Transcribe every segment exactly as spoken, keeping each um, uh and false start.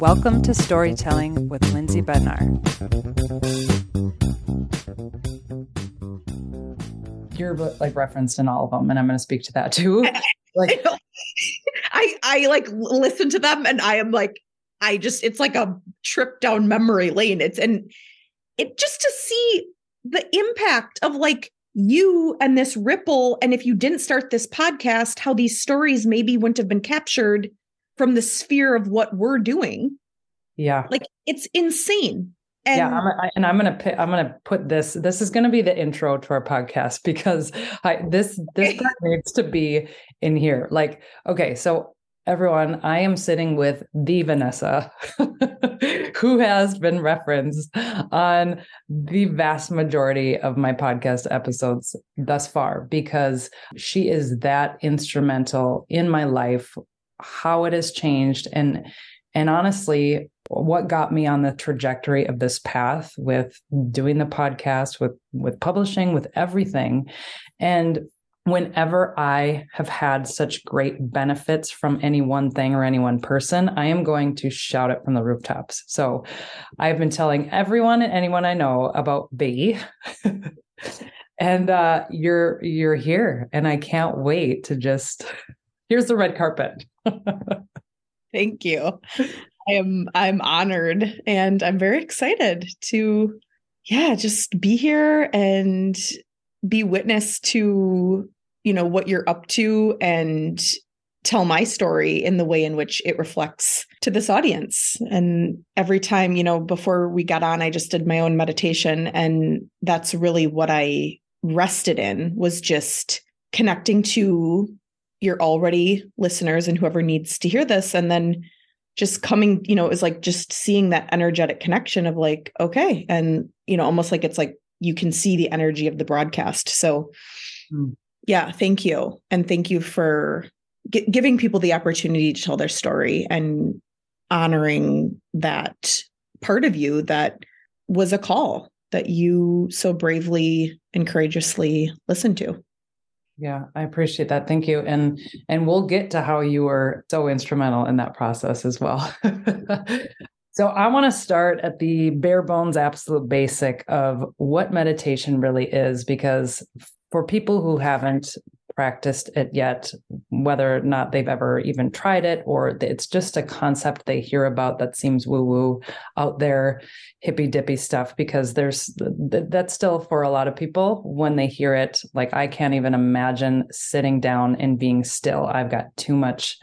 Welcome to Storytelling with Lindsay Bednar. You're like referenced in all of them, and I'm going to speak to that too. Like, I, I like listen to them, and I am like, I just, it's like a trip down memory lane. It's, and it just to see the impact of like you and this ripple. And if you didn't start this podcast, how these stories maybe wouldn't have been captured from the sphere of what we're doing. Yeah. Like it's insane. And yeah, I'm, I, and I'm going to I'm going to put this, this is going to be the intro to our podcast because I, this, this part needs to be in here. Like, okay, so everyone, I am sitting with the Vanessa who has been referenced on the vast majority of my podcast episodes thus far, because she is that instrumental in my life, how it has changed. And, and honestly, what got me on the trajectory of this path with doing the podcast, with, with publishing, with everything. And whenever I have had such great benefits from any one thing or any one person, I am going to shout it from the rooftops. So I've been telling everyone and anyone I know about B, and uh, you're, you're here, and I can't wait to just, here's the red carpet. Thank you. I am, I'm honored, and I'm very excited to, yeah, just be here and be witness to, you know, what you're up to and tell my story in the way in which it reflects to this audience. And every time, you know, before we got on, I just did my own meditation. And that's really what I rested in, was just connecting to your already listeners and whoever needs to hear this. And then just coming, you know, it was like just seeing that energetic connection of like, okay. And, you know, almost like it's like, you can see the energy of the broadcast. So yeah, thank you. And thank you for g- giving people the opportunity to tell their story and honoring that part of you that was a call that you so bravely and courageously listened to. Yeah, I appreciate that. Thank you. And, and we'll get to how you were so instrumental in that process as well. So I want to start at the bare bones, absolute basic of what meditation really is, because for people who haven't practiced it yet, whether or not they've ever even tried it, or it's just a concept they hear about that seems woo-woo out there, hippy-dippy stuff, because there's that's still for a lot of people when they hear it. Like, I can't even imagine sitting down and being still. I've got too much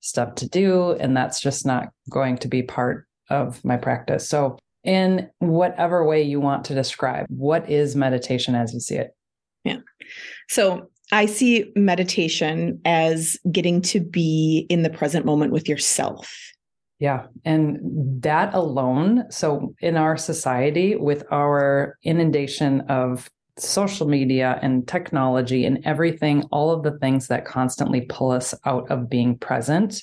stuff to do, and that's just not going to be part of my practice. So in whatever way you want to describe, what is meditation as you see it? Yeah. So I see meditation as getting to be in the present moment with yourself. Yeah. And that alone. So in our society, with our inundation of social media and technology and everything, all of the things that constantly pull us out of being present,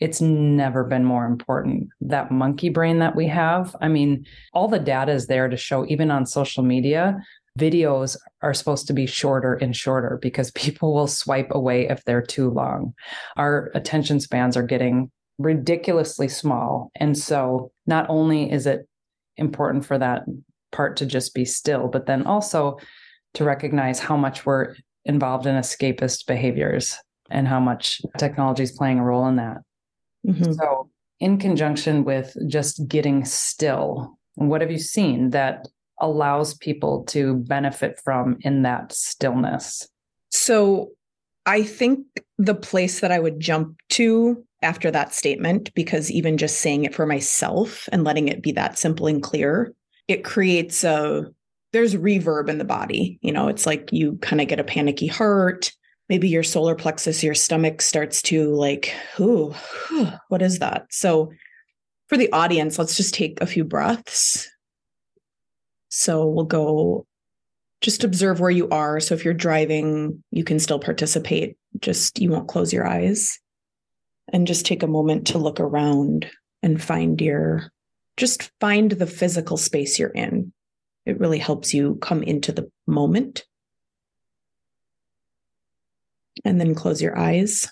it's never been more important. That monkey brain that we have, I mean, all the data is there to show, even on social media, videos are supposed to be shorter and shorter because people will swipe away if they're too long. Our attention spans are getting ridiculously small. And so not only is it important for that part to just be still, but then also to recognize how much we're involved in escapist behaviors and how much technology is playing a role in that. Mm-hmm. So in conjunction with just getting still, what have you seen that allows people to benefit from in that stillness? So I think the place that I would jump to after that statement, because even just saying it for myself and letting it be that simple and clear, it creates a, there's reverb in the body. You know, it's like you kind of get a panicky heart. Maybe your solar plexus, your stomach starts to like, ooh, what is that? So for the audience, let's just take a few breaths. So we'll go, just observe where you are. So if you're driving, you can still participate. Just, you won't close your eyes. And just take a moment to look around and find your, just find the physical space you're in. It really helps you come into the moment. And then close your eyes.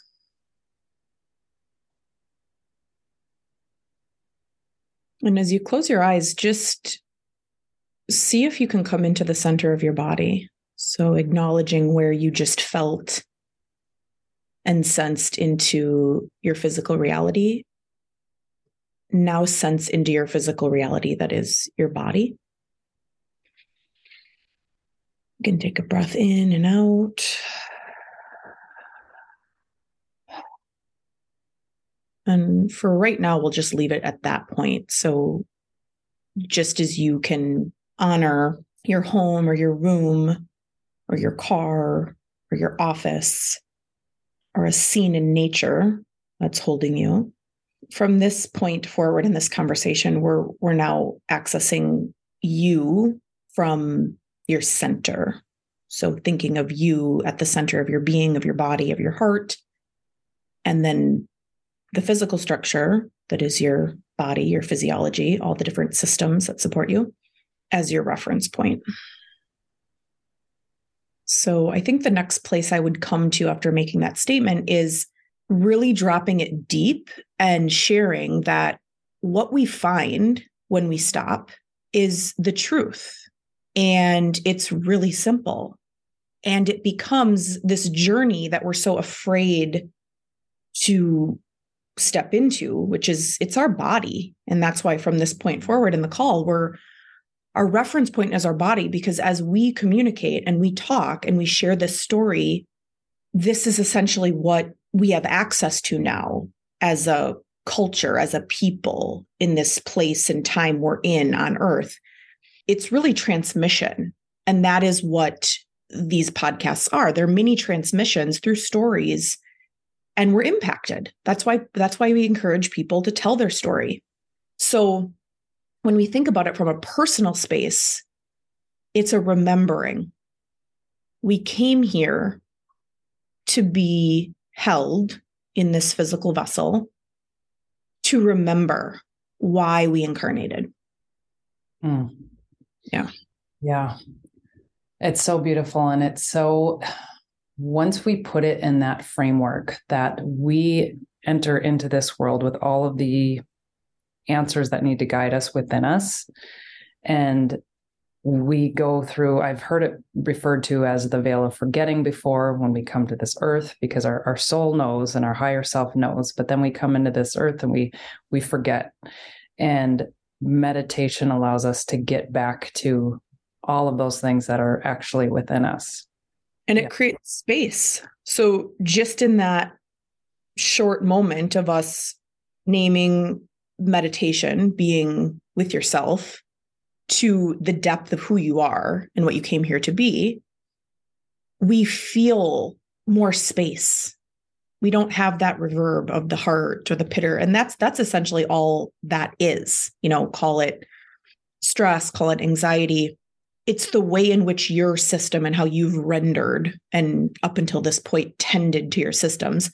And as you close your eyes, just see if you can come into the center of your body. So acknowledging where you just felt and sensed into your physical reality. Now sense into your physical reality that is your body. You can take a breath in and out. And for right now, we'll just leave it at that point. So just as you can honor your home or your room or your car or your office or a scene in nature that's holding you, from this point forward in this conversation, we're we're now accessing you from your center. So thinking of you at the center of your being, of your body, of your heart, and then the physical structure that is your body, your physiology, all the different systems that support you as your reference point. So I think the next place I would come to after making that statement is really dropping it deep and sharing that what we find when we stop is the truth. And it's really simple. And it becomes this journey that we're so afraid to step into, which is it's our body. And that's why from this point forward in the call, we're our reference point is our body, because as we communicate and we talk and we share this story, this is essentially what we have access to now as a culture, as a people in this place and time we're in on Earth. It's really transmission. And that is what these podcasts are. They're mini transmissions through stories, and we're impacted. That's why, that's why we encourage people to tell their story. So when we think about it from a personal space, it's a remembering. We came here to be held in this physical vessel to remember why we incarnated. Mm. Yeah. Yeah. It's so beautiful. And it's so, once we put it in that framework that we enter into this world with all of the answers that need to guide us within us, and we go through, I've heard it referred to as the veil of forgetting before, when we come to this earth, because our, our soul knows and our higher self knows, but then we come into this earth and we, we forget. And meditation allows us to get back to all of those things that are actually within us. And it yeah. creates space. So just in that short moment of us naming meditation, being with yourself, to the depth of who you are and what you came here to be, we feel more space. We don't have that reverb of the heart or the pitter. And that's that's essentially all that is. You know, call it stress, call it anxiety. It's the way in which your system and how you've rendered and up until this point tended to your systems,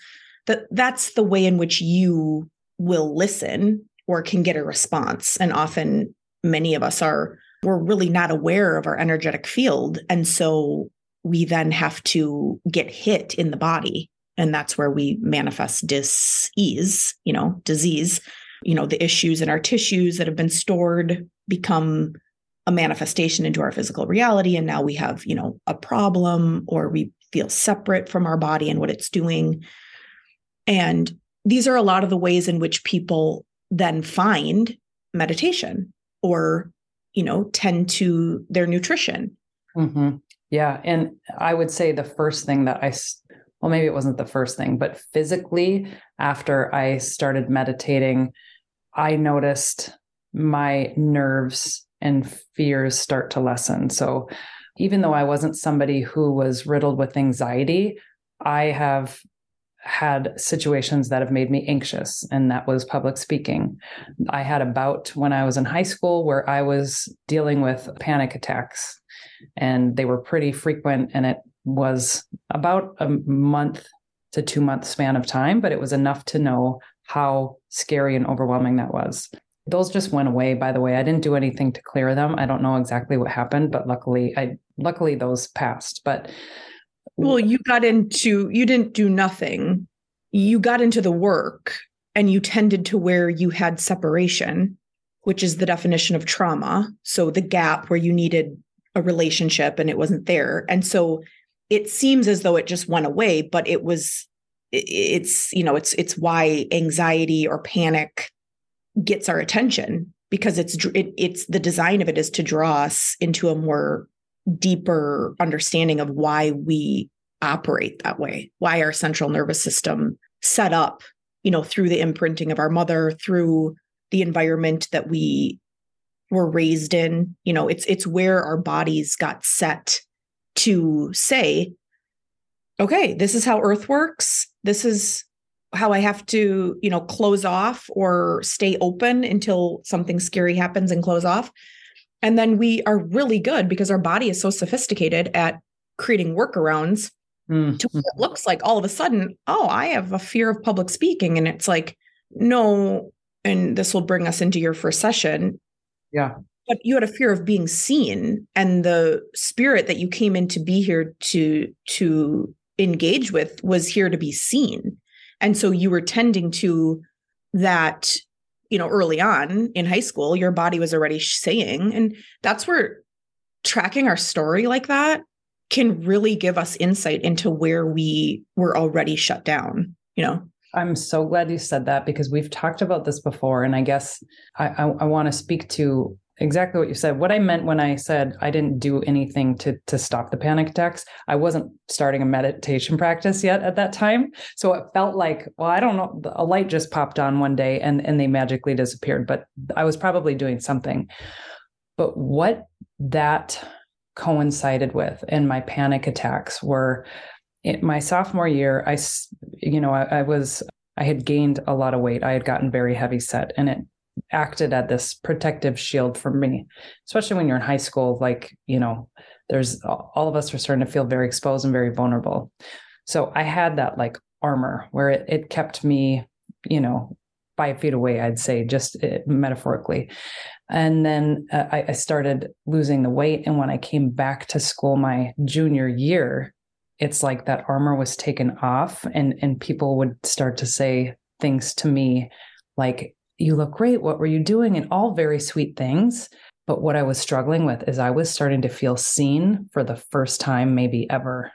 that that's the way in which you will listen or can get a response. And often many of us are, we're really not aware of our energetic field. And so we then have to get hit in the body. And that's where we manifest dis-ease, you know, disease, you know, the issues in our tissues that have been stored become a manifestation into our physical reality. And now we have, you know, a problem, or we feel separate from our body and what it's doing. And these are a lot of the ways in which people then find meditation or, you know, tend to their nutrition. Mm-hmm. Yeah. And I would say the first thing that I, well, maybe it wasn't the first thing, but physically after I started meditating, I noticed my nerves and fears start to lessen. So even though I wasn't somebody who was riddled with anxiety, I have had situations that have made me anxious, and that was public speaking. I had a bout when I was in high school where I was dealing with panic attacks, and they were pretty frequent, and it was about a month to two month span of time, but it was enough to know how scary and overwhelming that was. Those just went away, by the way. I didn't do anything to clear them. I don't know exactly what happened, but luckily I luckily those passed. But well, you got into you didn't do nothing. You got into the work and you tended to where you had separation which is the definition of trauma. So the gap where you needed a relationship and it wasn't there. And so it seems as though it just went away, but it was, it's, you know, it's, it's why anxiety or panic gets our attention, because it's, it, it's the design of it is to draw us into a more deeper understanding of why we operate that way, why our central nervous system set up, you know, through the imprinting of our mother, through the environment that we were raised in. You know, it's, it's where our bodies got set to say, okay, this is how Earth works. This is how I have to, you know, close off or stay open until something scary happens and close off. And then we are really good because our body is so sophisticated at creating workarounds mm-hmm. to what it looks like all of a sudden, oh, I have a fear of public speaking. And it's like, no, and this will bring us into your first session. Yeah. But you had a fear of being seen, and the spirit that you came in to be here to, to engage with was here to be seen. And so you were tending to that, you know, early on in high school, your body was already saying, and that's where tracking our story like that can really give us insight into where we were already shut down, you know? I'm so glad you said that, because we've talked about this before. And I guess I, I, I want to speak to exactly what you said. What I meant when I said I didn't do anything to to stop the panic attacks, I wasn't starting a meditation practice yet at that time. So it felt like, well, I don't know, a light just popped on one day and, and they magically disappeared, but I was probably doing something. But what that coincided with in my panic attacks were, in my sophomore year, I, you know, I, I was, I had gained a lot of weight. I had gotten very heavy set, and it acted as this protective shield for me, especially when you're in high school. Like, you know, there's, all of us are starting to feel very exposed and very vulnerable. So I had that like armor where it, it kept me, you know, five feet away, I'd say, just metaphorically. And then uh, I, I started losing the weight. And when I came back to school my junior year, it's like that armor was taken off, and, and people would start to say things to me like, you look great, what were you doing? And all very sweet things. But what I was struggling with is I was starting to feel seen for the first time, maybe ever.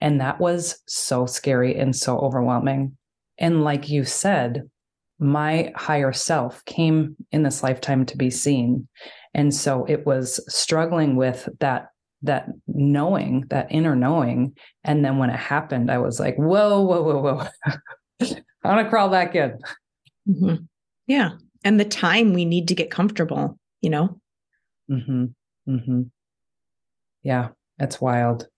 And that was so scary and so overwhelming. And like you said, my higher self came in this lifetime to be seen. And so it was struggling with that that knowing, that inner knowing. And then when it happened, I was like, whoa, whoa, whoa, whoa. I'm going to crawl back in. Mm-hmm. Yeah. And the time we need to get comfortable, you know? Mm-hmm. Mm-hmm. Yeah, that's wild.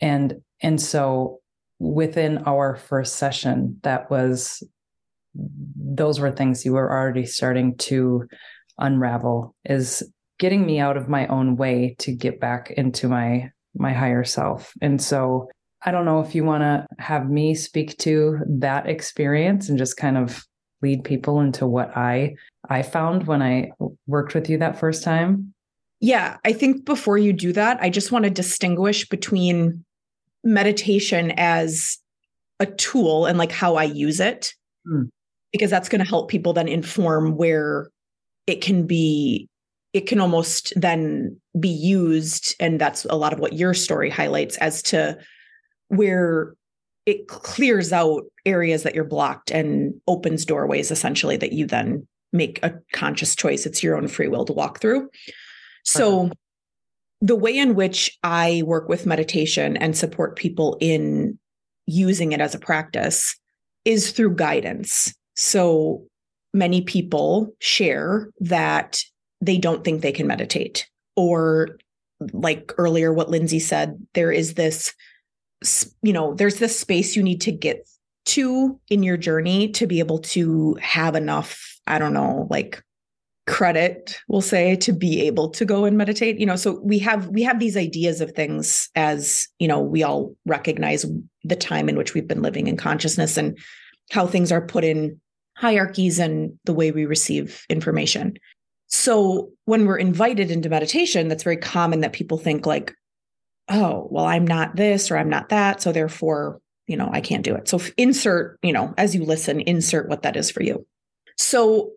And, and so within our first session, that was, those were things you were already starting to unravel, is getting me out of my own way to get back into my, my higher self. And so I don't know if you want to have me speak to that experience and just kind of lead people into what I, I found when I worked with you that first time? Yeah. I think before you do that, I just want to distinguish between meditation as a tool and like how I use it, mm. because that's going to help people then inform where it can be, it can almost then be used. And that's a lot of what your story highlights, as to where it clears out areas that you're blocked and opens doorways, essentially, that you then make a conscious choice. It's your own free will to walk through. So uh-huh. the way in which I work with meditation and support people in using it as a practice is through guidance. So many people share that they don't think they can meditate, or like earlier, what Lindsay said, there is this, you know, there's this space you need to get to in your journey to be able to have enough, I don't know, like credit, we'll say, to be able to go and meditate, you know. So we have, we have these ideas of things, as, you know, we all recognize the time in which we've been living in consciousness and how things are put in hierarchies and the way we receive information. So when we're invited into meditation, that's very common that people think like, oh, well, I'm not this or I'm not that, so therefore, you know, I can't do it. So insert, you know, as you listen, insert what that is for you. So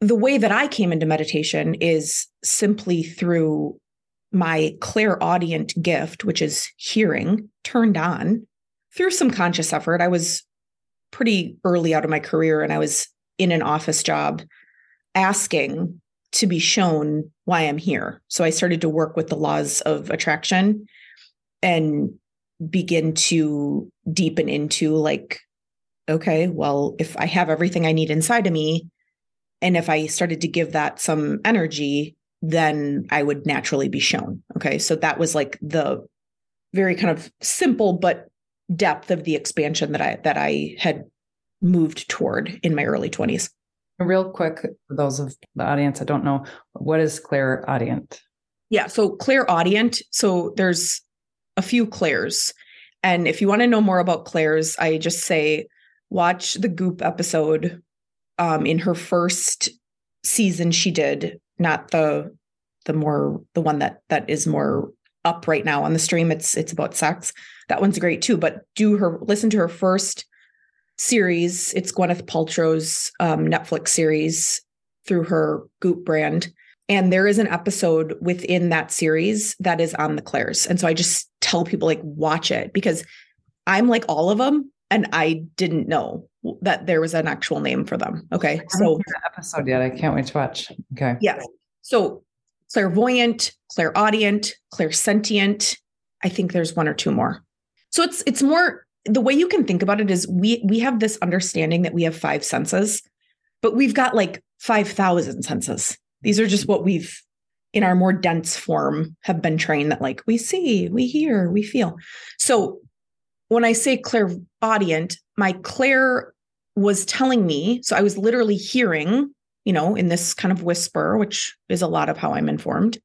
the way that I came into meditation is simply through my clairaudient gift, which is hearing, turned on through some conscious effort. I was pretty early out of my career and I was in an office job asking to be shown why I'm here. So I started to work with the laws of attraction and begin to deepen into like, okay, well, if I have everything I need inside of me, and if I started to give that some energy, then I would naturally be shown. Okay. So that was like the very kind of simple, but depth of the expansion that I, that I had moved toward in my early twenties. Real quick, for those of the audience, I don't know, what is clairaudient? Yeah. So clairaudient. So there's a few clairs. And if you want to know more about clairs, I just say, watch the Goop episode um, in her first season she did, not the, the more, the one that, that is more up right now on the stream. It's, it's about sex. That one's great too, but do her, listen to her first series. It's Gwyneth Paltrow's um, Netflix series through her Goop brand. And there is an episode within that series that is on the clairs. And so I just tell people like, watch it, because I'm like all of them. And I didn't know that there was an actual name for them. Okay. I haven't so seen that episode yet. I can't wait to watch. Okay. Yeah. So clairvoyant, clairaudient, clairsentient. I think there's one or two more. So it's, it's more, the way you can think about it is we, we have this understanding that we have five senses, but we've got like five thousand senses. These are just what we've, in our more dense form, have been trained that like, we see, we hear, we feel. So when I say clairaudient, my clair was telling me, so I was literally hearing, you know, in this kind of whisper, which is a lot of how I'm informed,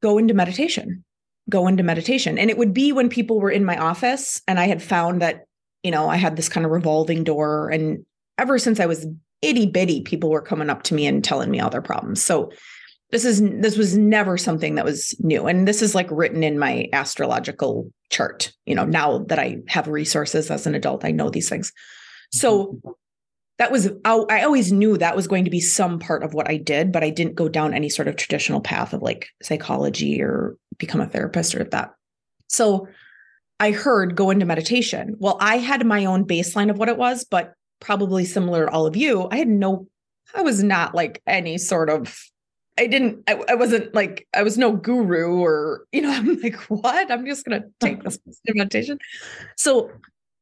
go into meditation, go into meditation. And it would be when people were in my office and I had found that, you know, I had this kind of revolving door. And ever since I was itty bitty, people were coming up to me and telling me all their problems. So this is, this was never something that was new. And this is like written in my astrological chart. You know, now that I have resources as an adult, I know these things. So that was, I always knew that was going to be some part of what I did, but I didn't go down any sort of traditional path of like psychology or become a therapist or that. So I heard go into meditation. Well, I had my own baseline of what it was, but probably similar to all of you, I had no, I was not like any sort of I didn't, I, I wasn't like, I was no guru or, you know, I'm like, what? I'm just going to take this meditation. So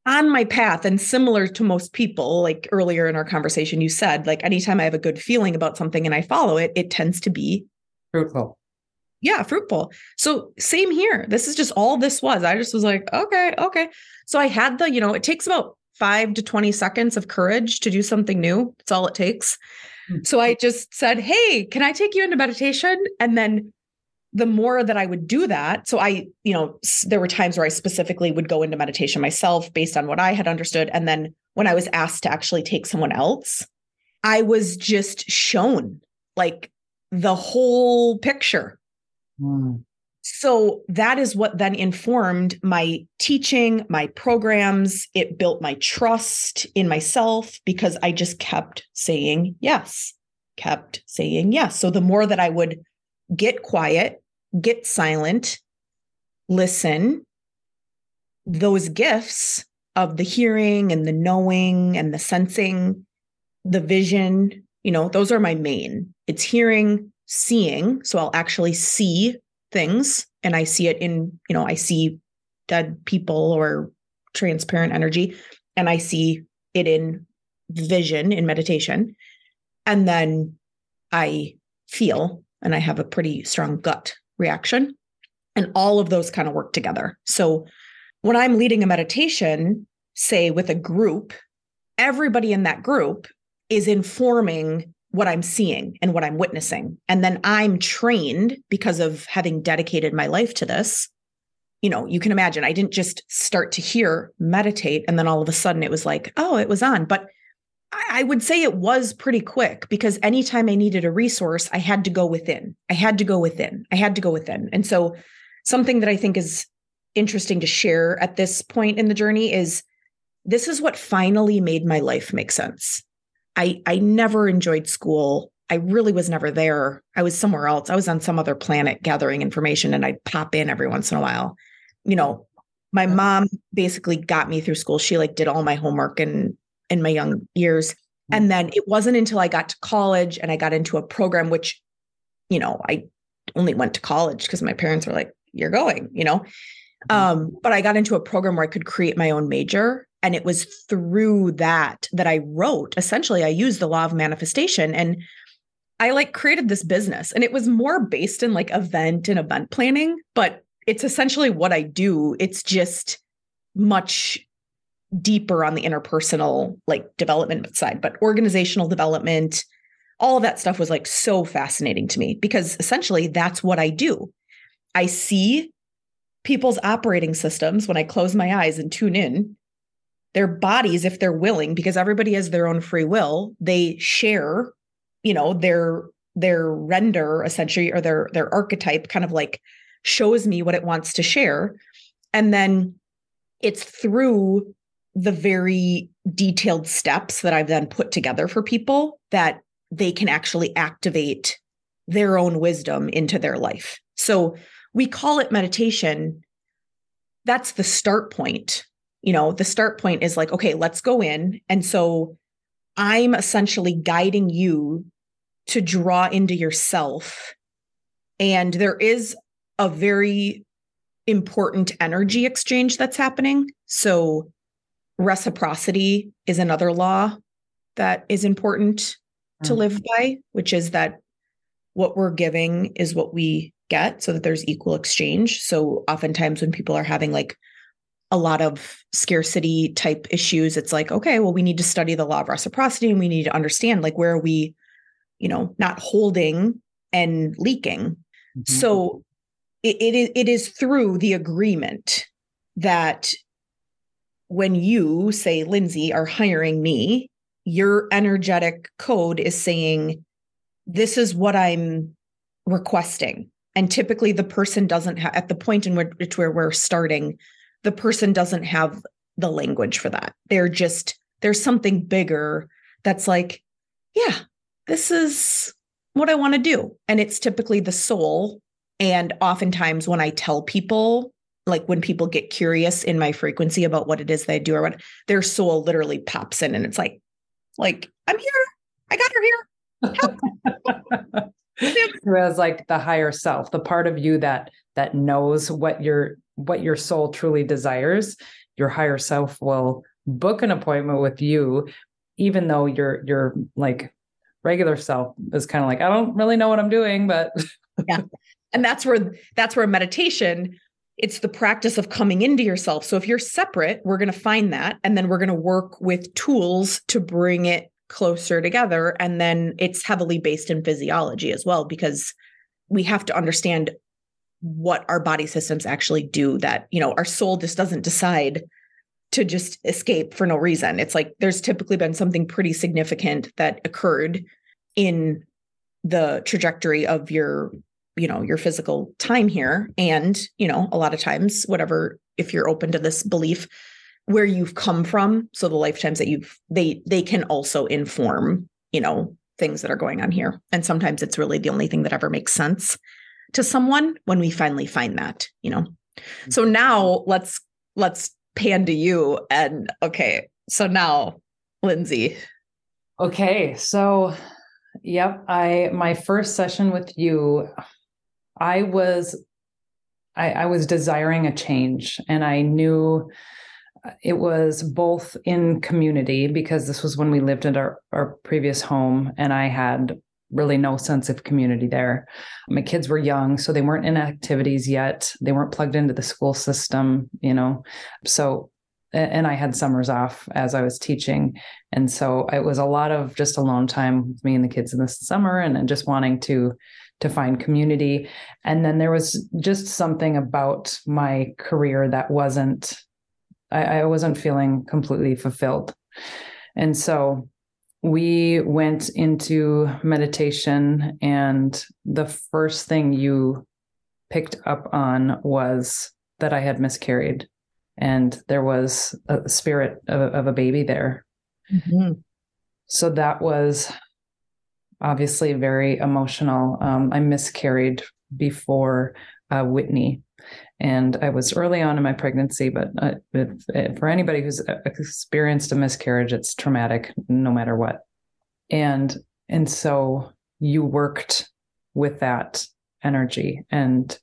on my path, and similar to most people, like earlier in our conversation, you said, like, anytime I have a good feeling about something and I follow it, it tends to be fruitful. Yeah. Fruitful. So same here. This is just all this was. I just was like, okay, okay. So I had the, you know, it takes about five to twenty seconds of courage to do something new. That's all it takes. So I just said, hey, can I take you into meditation? And then the more that I would do that, so I, you know, there were times where I specifically would go into meditation myself based on what I had understood. And then when I was asked to actually take someone else, I was just shown like the whole picture. Mm. So that is what then informed my teaching, my programs. It built my trust in myself because I just kept saying yes, kept saying yes. So the more that I would get quiet, get silent, listen, those gifts of the hearing and the knowing and the sensing, the vision, you know, those are my main. It's hearing, seeing. So I'll actually see things. And I see it in, you know, I see dead people or transparent energy, and I see it in vision in meditation. And then I feel, and I have a pretty strong gut reaction, and all of those kind of work together. So when I'm leading a meditation, say with a group, everybody in that group is informing what I'm seeing and what I'm witnessing. And then I'm trained because of having dedicated my life to this. You know, you can imagine, I didn't just start to hear meditate and then all of a sudden it was like, oh, it was on. But I would say it was pretty quick because anytime I needed a resource, I had to go within. I had to go within. I had to go within. And so something that I think is interesting to share at this point in the journey is this is what finally made my life make sense. I, I never enjoyed school. I really was never there. I was somewhere else. I was on some other planet gathering information, and I'd pop in every once in a while. You know, my mom basically got me through school. She like did all my homework in, in my young years. And then it wasn't until I got to college and I got into a program, which, you know, I only went to college because my parents were like, you're going, you know, um, but I got into a program where I could create my own major. And it was through that that I wrote. Essentially, I used the law of manifestation, and I like created this business, and it was more based in like event and event planning, but it's essentially what I do. It's just much deeper on the interpersonal like development side, but organizational development, all of that stuff was like so fascinating to me because essentially that's what I do. I see people's operating systems when I close my eyes and tune in, their bodies, if they're willing, because everybody has their own free will, they share, you know, their, their render essentially, or their, their archetype kind of like shows me what it wants to share. And then it's through the very detailed steps that I've then put together for people that they can actually activate their own wisdom into their life. So we call it meditation. That's the start point. You know, the start point is like, okay, let's go in. And so I'm essentially guiding you to draw into yourself. And there is a very important energy exchange that's happening. So reciprocity is another law that is important to live by, which is that what we're giving is what we get, so that there's equal exchange. So oftentimes when people are having like a lot of scarcity type issues, it's like, okay, well, we need to study the law of reciprocity, and we need to understand like where are we, you know, not holding and leaking. Mm-hmm. So it, it, it is through the agreement that when you say, Lindsay, are hiring me, your energetic code is saying, this is what I'm requesting. And typically the person doesn't have, at the point in which where we're starting, the person doesn't have the language for that. They're just, there's something bigger that's like, yeah, this is what I want to do. And it's typically the soul. And oftentimes when I tell people, like when people get curious in my frequency about what it is they do or what, their soul literally pops in, and it's like, like, I'm here. I got her here. Whereas like the higher self, the part of you that, that knows what your, what your soul truly desires, your higher self will book an appointment with you, even though your, your like regular self is kind of like, I don't really know what I'm doing, but yeah. And that's where, that's where meditation, it's the practice of coming into yourself. So if you're separate, we're going to find that. And then we're going to work with tools to bring it closer together. And then it's heavily based in physiology as well, because we have to understand what our body systems actually do, that, you know, our soul just doesn't decide to just escape for no reason. It's like, there's typically been something pretty significant that occurred in the trajectory of your, you know, your physical time here. And, you know, a lot of times, whatever, if you're open to this belief, where you've come from. So the lifetimes that you've, they, they can also inform, you know, things that are going on here. And sometimes it's really the only thing that ever makes sense to someone when we finally find that, you know? Mm-hmm. So now let's, let's pan to you. And okay. So now, Lindsay. Okay. So yep. I, my first session with you, I was, I, I was desiring a change, and I knew it was both in community, because this was when we lived at our, our previous home, and I had really no sense of community there. My kids were young, so they weren't in activities yet. They weren't plugged into the school system, you know, so, and I had summers off as I was teaching. And so it was a lot of just alone time with me and the kids in the summer, and, and just wanting to to find community. And then there was just something about my career that wasn't, I, I wasn't feeling completely fulfilled. And so we went into meditation, and the first thing you picked up on was that I had miscarried, and there was a spirit of, of a baby there. Mm-hmm. So that was obviously very emotional. Um, I miscarried before uh, Whitney, and I was early on in my pregnancy, but uh, if, if for anybody who's experienced a miscarriage, it's traumatic no matter what. And, and so you worked with that energy, and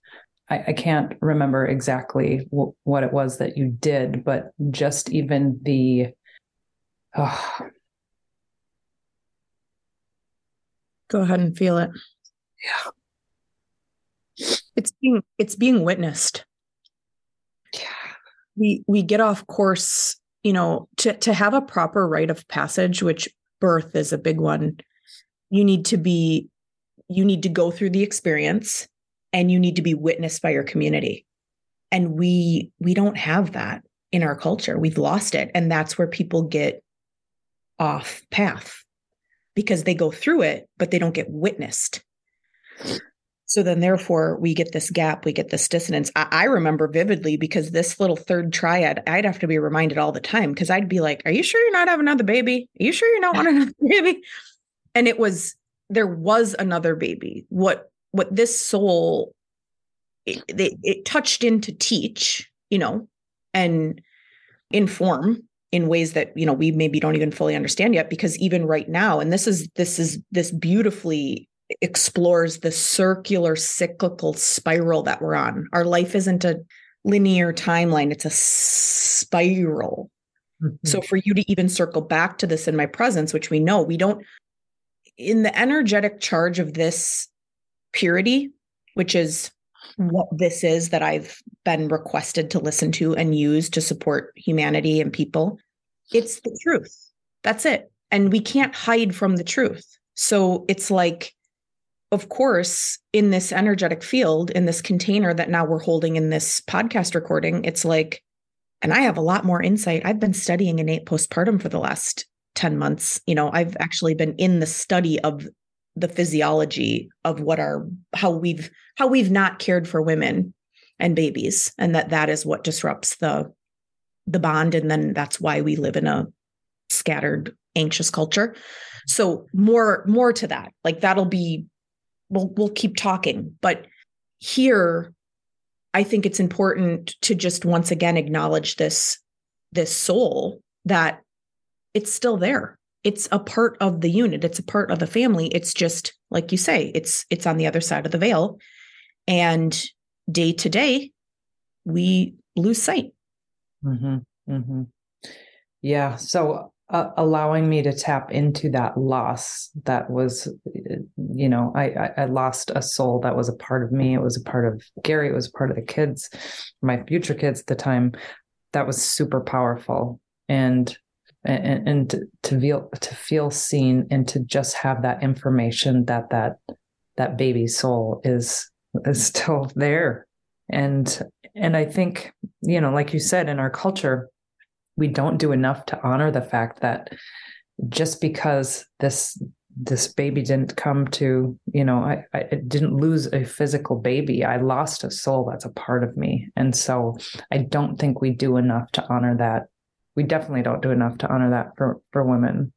I, I can't remember exactly w- what it was that you did, but just even the, oh, go ahead and feel it. Yeah. It's being, it's being witnessed. Yeah. We, we get off course, you know, to, to have a proper rite of passage, which birth is a big one. You need to be, you need to go through the experience, and you need to be witnessed by your community. And we, we don't have that in our culture. We've lost it. And that's where people get off path, because they go through it, but they don't get witnessed. So then therefore we get this gap, we get this dissonance. I, I remember vividly, because this little third triad, I'd have to be reminded all the time, because I'd be like, are you sure you're not having another baby? Are you sure you don't want another baby? And it was, there was another baby. What, what this soul, it, it, it touched in to teach, you know, and inform in ways that, you know, we maybe don't even fully understand yet, because even right now, and this is, this is, this beautifully explores the circular cyclical spiral that we're on. Our life isn't a linear timeline. It's a spiral. Mm-hmm. So for you to even circle back to this in my presence, which we know we don't, in the energetic charge of this purity, which is what this is that I've been requested to listen to and use to support humanity and people, it's the truth. That's it. And we can't hide from the truth. So it's like, of course, in this energetic field, in this container that now we're holding in this podcast recording, it's like, and I have a lot more insight. I've been studying innate postpartum for the last ten months. You know, I've actually been in the study of the physiology of what our, how we've, how we've not cared for women and babies. And that, that is what disrupts the, the bond. And then that's why we live in a scattered, anxious culture. So more, more to that, like that'll be, We'll, we'll keep talking. But here, I think it's important to just once again acknowledge this, this soul that it's still there. It's a part of the unit. It's a part of the family. It's just, like you say, it's, it's on the other side of the veil. And day to day, we lose sight. Mm-hmm, mm-hmm. Yeah. So Uh, allowing me to tap into that loss that was, you know, I, I, I lost a soul that was a part of me. It was a part of Gary. It was a part of the kids, my future kids at the time. That was super powerful. And, and, and to, to feel, to feel seen, and to just have that information that, that, that baby soul is, is still there. And, and I think, you know, like you said, in our culture, we don't do enough to honor the fact that just because this, this baby didn't come to, you know, I, I didn't lose a physical baby. I lost a soul that's a part of me. And so I don't think we do enough to honor that. We definitely don't do enough to honor that for, for women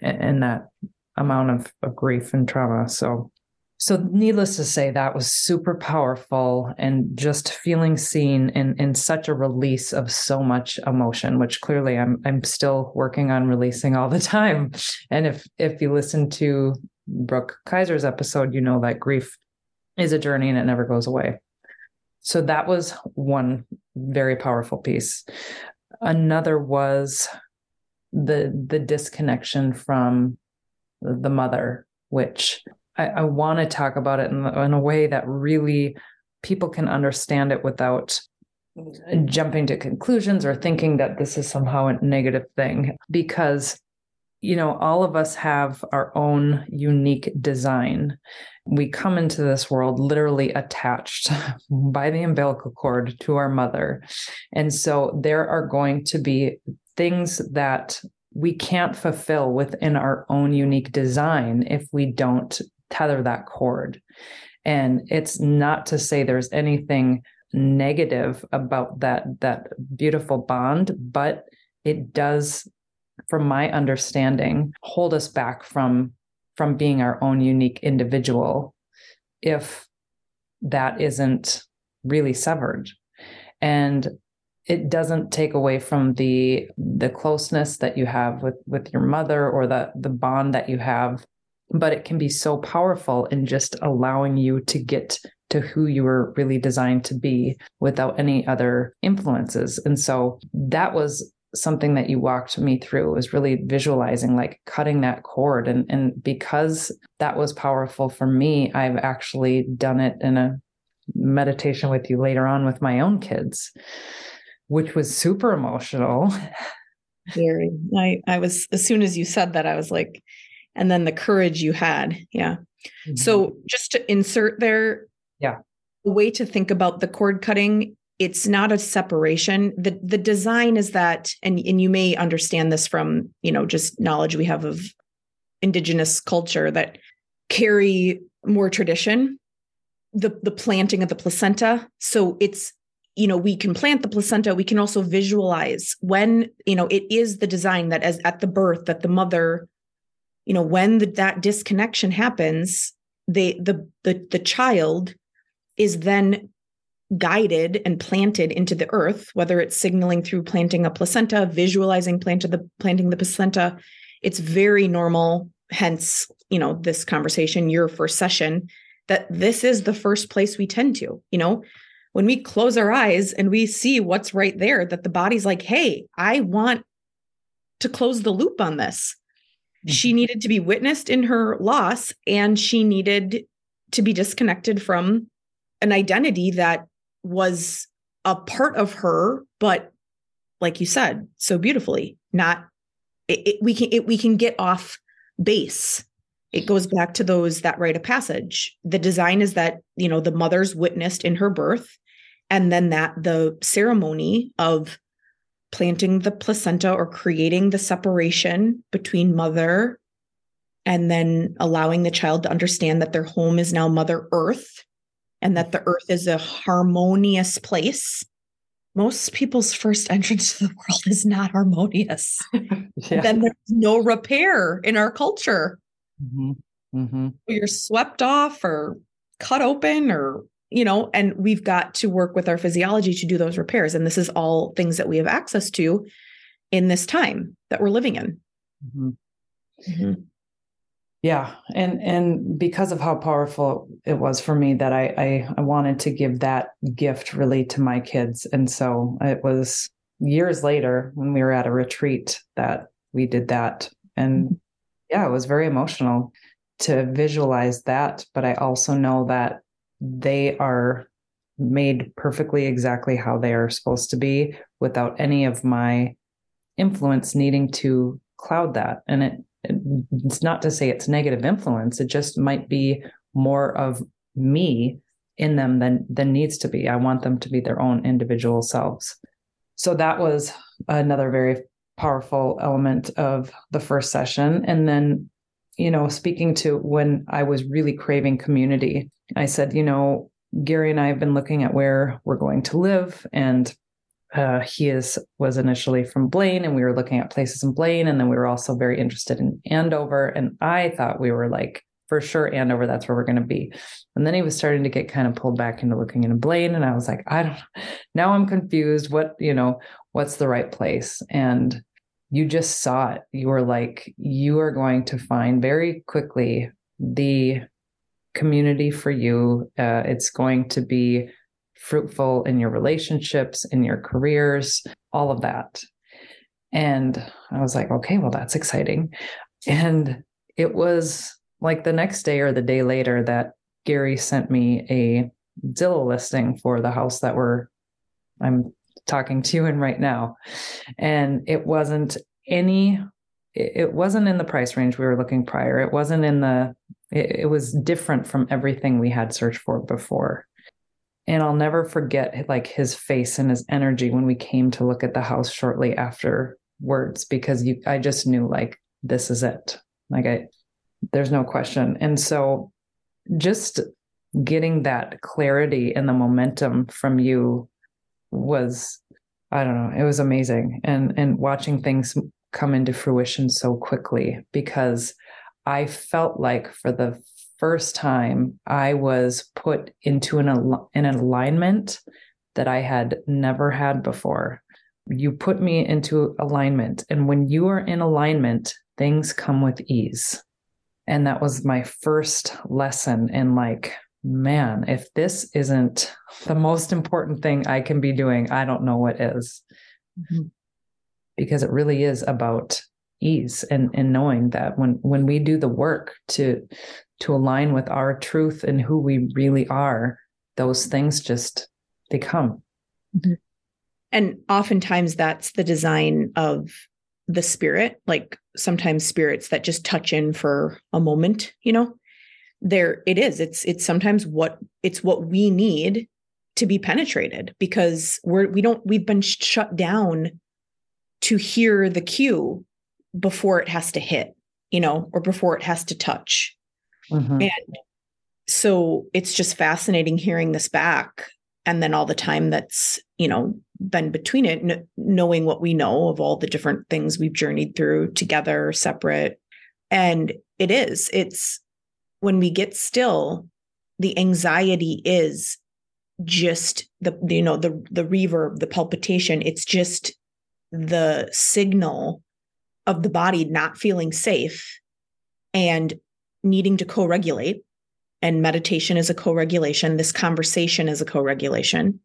and that amount of, of grief and trauma. So, so needless to say, that was super powerful, and just feeling seen, and in such a release of so much emotion, which clearly I'm I'm still working on releasing all the time. And if if you listen to Brooke Kaiser's episode, you know that grief is a journey and it never goes away. So that was one very powerful piece. Another was the the disconnection from the mother, which I, I want to talk about it in, in a way that really people can understand it without jumping to conclusions or thinking that this is somehow a negative thing, because, you know, all of us have our own unique design. We come into this world literally attached by the umbilical cord to our mother. And so there are going to be things that we can't fulfill within our own unique design if we don't tether that cord. And it's not to say there's anything negative about that, that beautiful bond, but it does, from my understanding, hold us back from from being our own unique individual if that isn't really severed. And it doesn't take away from the the closeness that you have with, with your mother or the, the bond that you have, but it can be so powerful in just allowing you to get to who you were really designed to be without any other influences. And so that was something that you walked me through, was really visualizing, like, cutting that cord. And, and because that was powerful for me, I've actually done it in a meditation with you later on with my own kids, which was super emotional. Very. I, I was, as soon as you said that, I was like, and then the courage you had. Yeah. Mm-hmm. So just to insert there, yeah, a way to think about the cord cutting, it's not a separation. The the design is that, and, and you may understand this from, you know, just knowledge we have of indigenous culture that carry more tradition, the, the planting of the placenta. So it's, you know, we can plant the placenta. We can also visualize when, you know, it is the design that as at the birth that the mother, you know, when the, that disconnection happens, they, the, the, the child is then guided and planted into the earth, whether it's signaling through planting a placenta, visualizing planted the planting the placenta. It's very normal. Hence, you know, this conversation, your first session, that this is the first place we tend to, you know, when we close our eyes and we see what's right there, that the body's like, hey, I want to close the loop on this. Mm-hmm. She needed to be witnessed in her loss, and she needed to be disconnected from an identity that was a part of her, but like you said so beautifully, not it, it, we can it, we can get off base. It goes back to those that rite of passage. The design is that, you know, the mother's witnessed in her birth, and then that the ceremony of planting the placenta or creating the separation between mother, and then allowing the child to understand that their home is now Mother Earth, and that the earth is a harmonious place. Most people's first entrance to the world is not harmonious. Yeah. Then there's no repair in our culture. Mm-hmm. Mm-hmm. You're swept off or cut open, or, you know, and we've got to work with our physiology to do those repairs. And this is all things that we have access to in this time that we're living in. Mm-hmm. Mm-hmm. Yeah. And, and because of how powerful it was for me, that I, I, I wanted to give that gift really to my kids. And so it was years later when we were at a retreat that we did that. And yeah, it was very emotional to visualize that. But I also know that they are made perfectly exactly how they are supposed to be without any of my influence needing to cloud that. And it, it's not to say it's negative influence. It just might be more of me in them than, than needs to be. I want them to be their own individual selves. So that was another very powerful element of the first session. And then, you know, speaking to when I was really craving community, I said, you know, Gary and I have been looking at where we're going to live, and Uh, he is was initially from Blaine, and we were looking at places in Blaine, and then we were also very interested in Andover. And I thought we were like, for sure, Andover, that's where we're going to be. And then he was starting to get kind of pulled back into looking into Blaine, and I was like, I don't. Now I'm confused. What you know? What's the right place? And you just saw it. You were like, you are going to find very quickly the community for you. Uh, it's going to be fruitful in your relationships, in your careers, all of that. And I was like, okay, well, that's exciting. And it was like the next day or the day later that Gary sent me a Zillow listing for the house that we're, I'm talking to you in right now. And it wasn't any, it wasn't in the price range we were looking prior. It wasn't in the, it, it was different from everything we had searched for before. And I'll never forget like his face and his energy when we came to look at the house shortly afterwards, because you, I just knew like, this is it. Like I, there's no question. And so just getting that clarity and the momentum from you was, I don't know, it was amazing. And, and watching things come into fruition so quickly, because I felt like for the first time I was put into an, al- an alignment that I had never had before. You put me into alignment. And when you are in alignment, things come with ease. And that was my first lesson in like, man, if this isn't the most important thing I can be doing, I don't know what is. Mm-hmm. Because it really is about ease and, and knowing that when, when we do the work to, to align with our truth and who we really are, those things just, they come. Mm-hmm. And oftentimes that's the design of the spirit. Like sometimes spirits that just touch in for a moment, you know, there it is. It's, it's sometimes what it's what we need to be penetrated, because we're, we don't, we've been shut down to hear the cue before it has to hit, you know, or before it has to touch. Mm-hmm. And so it's just fascinating hearing this back. And then all the time that's, you know, been between it, kn- knowing what we know of all the different things we've journeyed through together, separate. And it is, it's when we get still, the anxiety is just the, you know, the, the reverb, the palpitation. It's just the signal of the body not feeling safe and needing to co-regulate. And meditation is a co-regulation. This conversation is a co-regulation.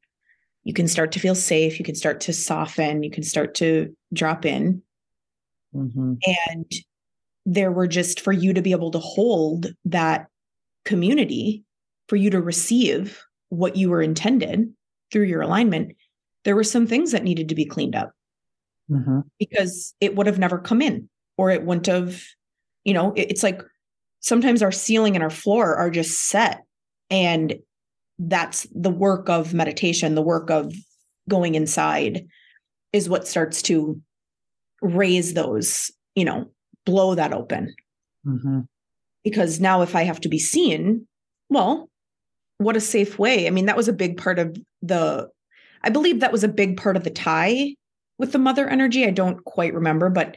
You can start to feel safe. You can start to soften. You can start to drop in. Mm-hmm. And there were just for you to be able to hold that community, for you to receive what you were intended through your alignment. There were some things that needed to be cleaned up mm-hmm. because it would have never come in, or it wouldn't have, you know, it, it's like, sometimes our ceiling and our floor are just set. And that's the work of meditation, the work of going inside is what starts to raise those, you know, blow that open. Mm-hmm. Because now if I have to be seen, well, what a safe way. I mean, that was a big part of the, I believe that was a big part of the tie with the mother energy. I don't quite remember, but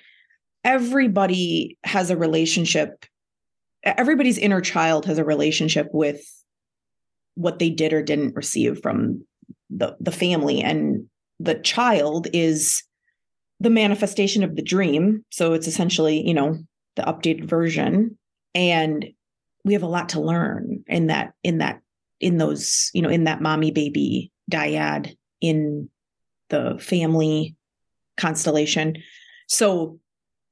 everybody has a relationship. Everybody's inner child has a relationship with what they did or didn't receive from the, the family. And the child is the manifestation of the dream. So it's essentially, you know, the updated version. And we have a lot to learn in that, in that, in those, you know, in that mommy baby dyad in the family constellation. So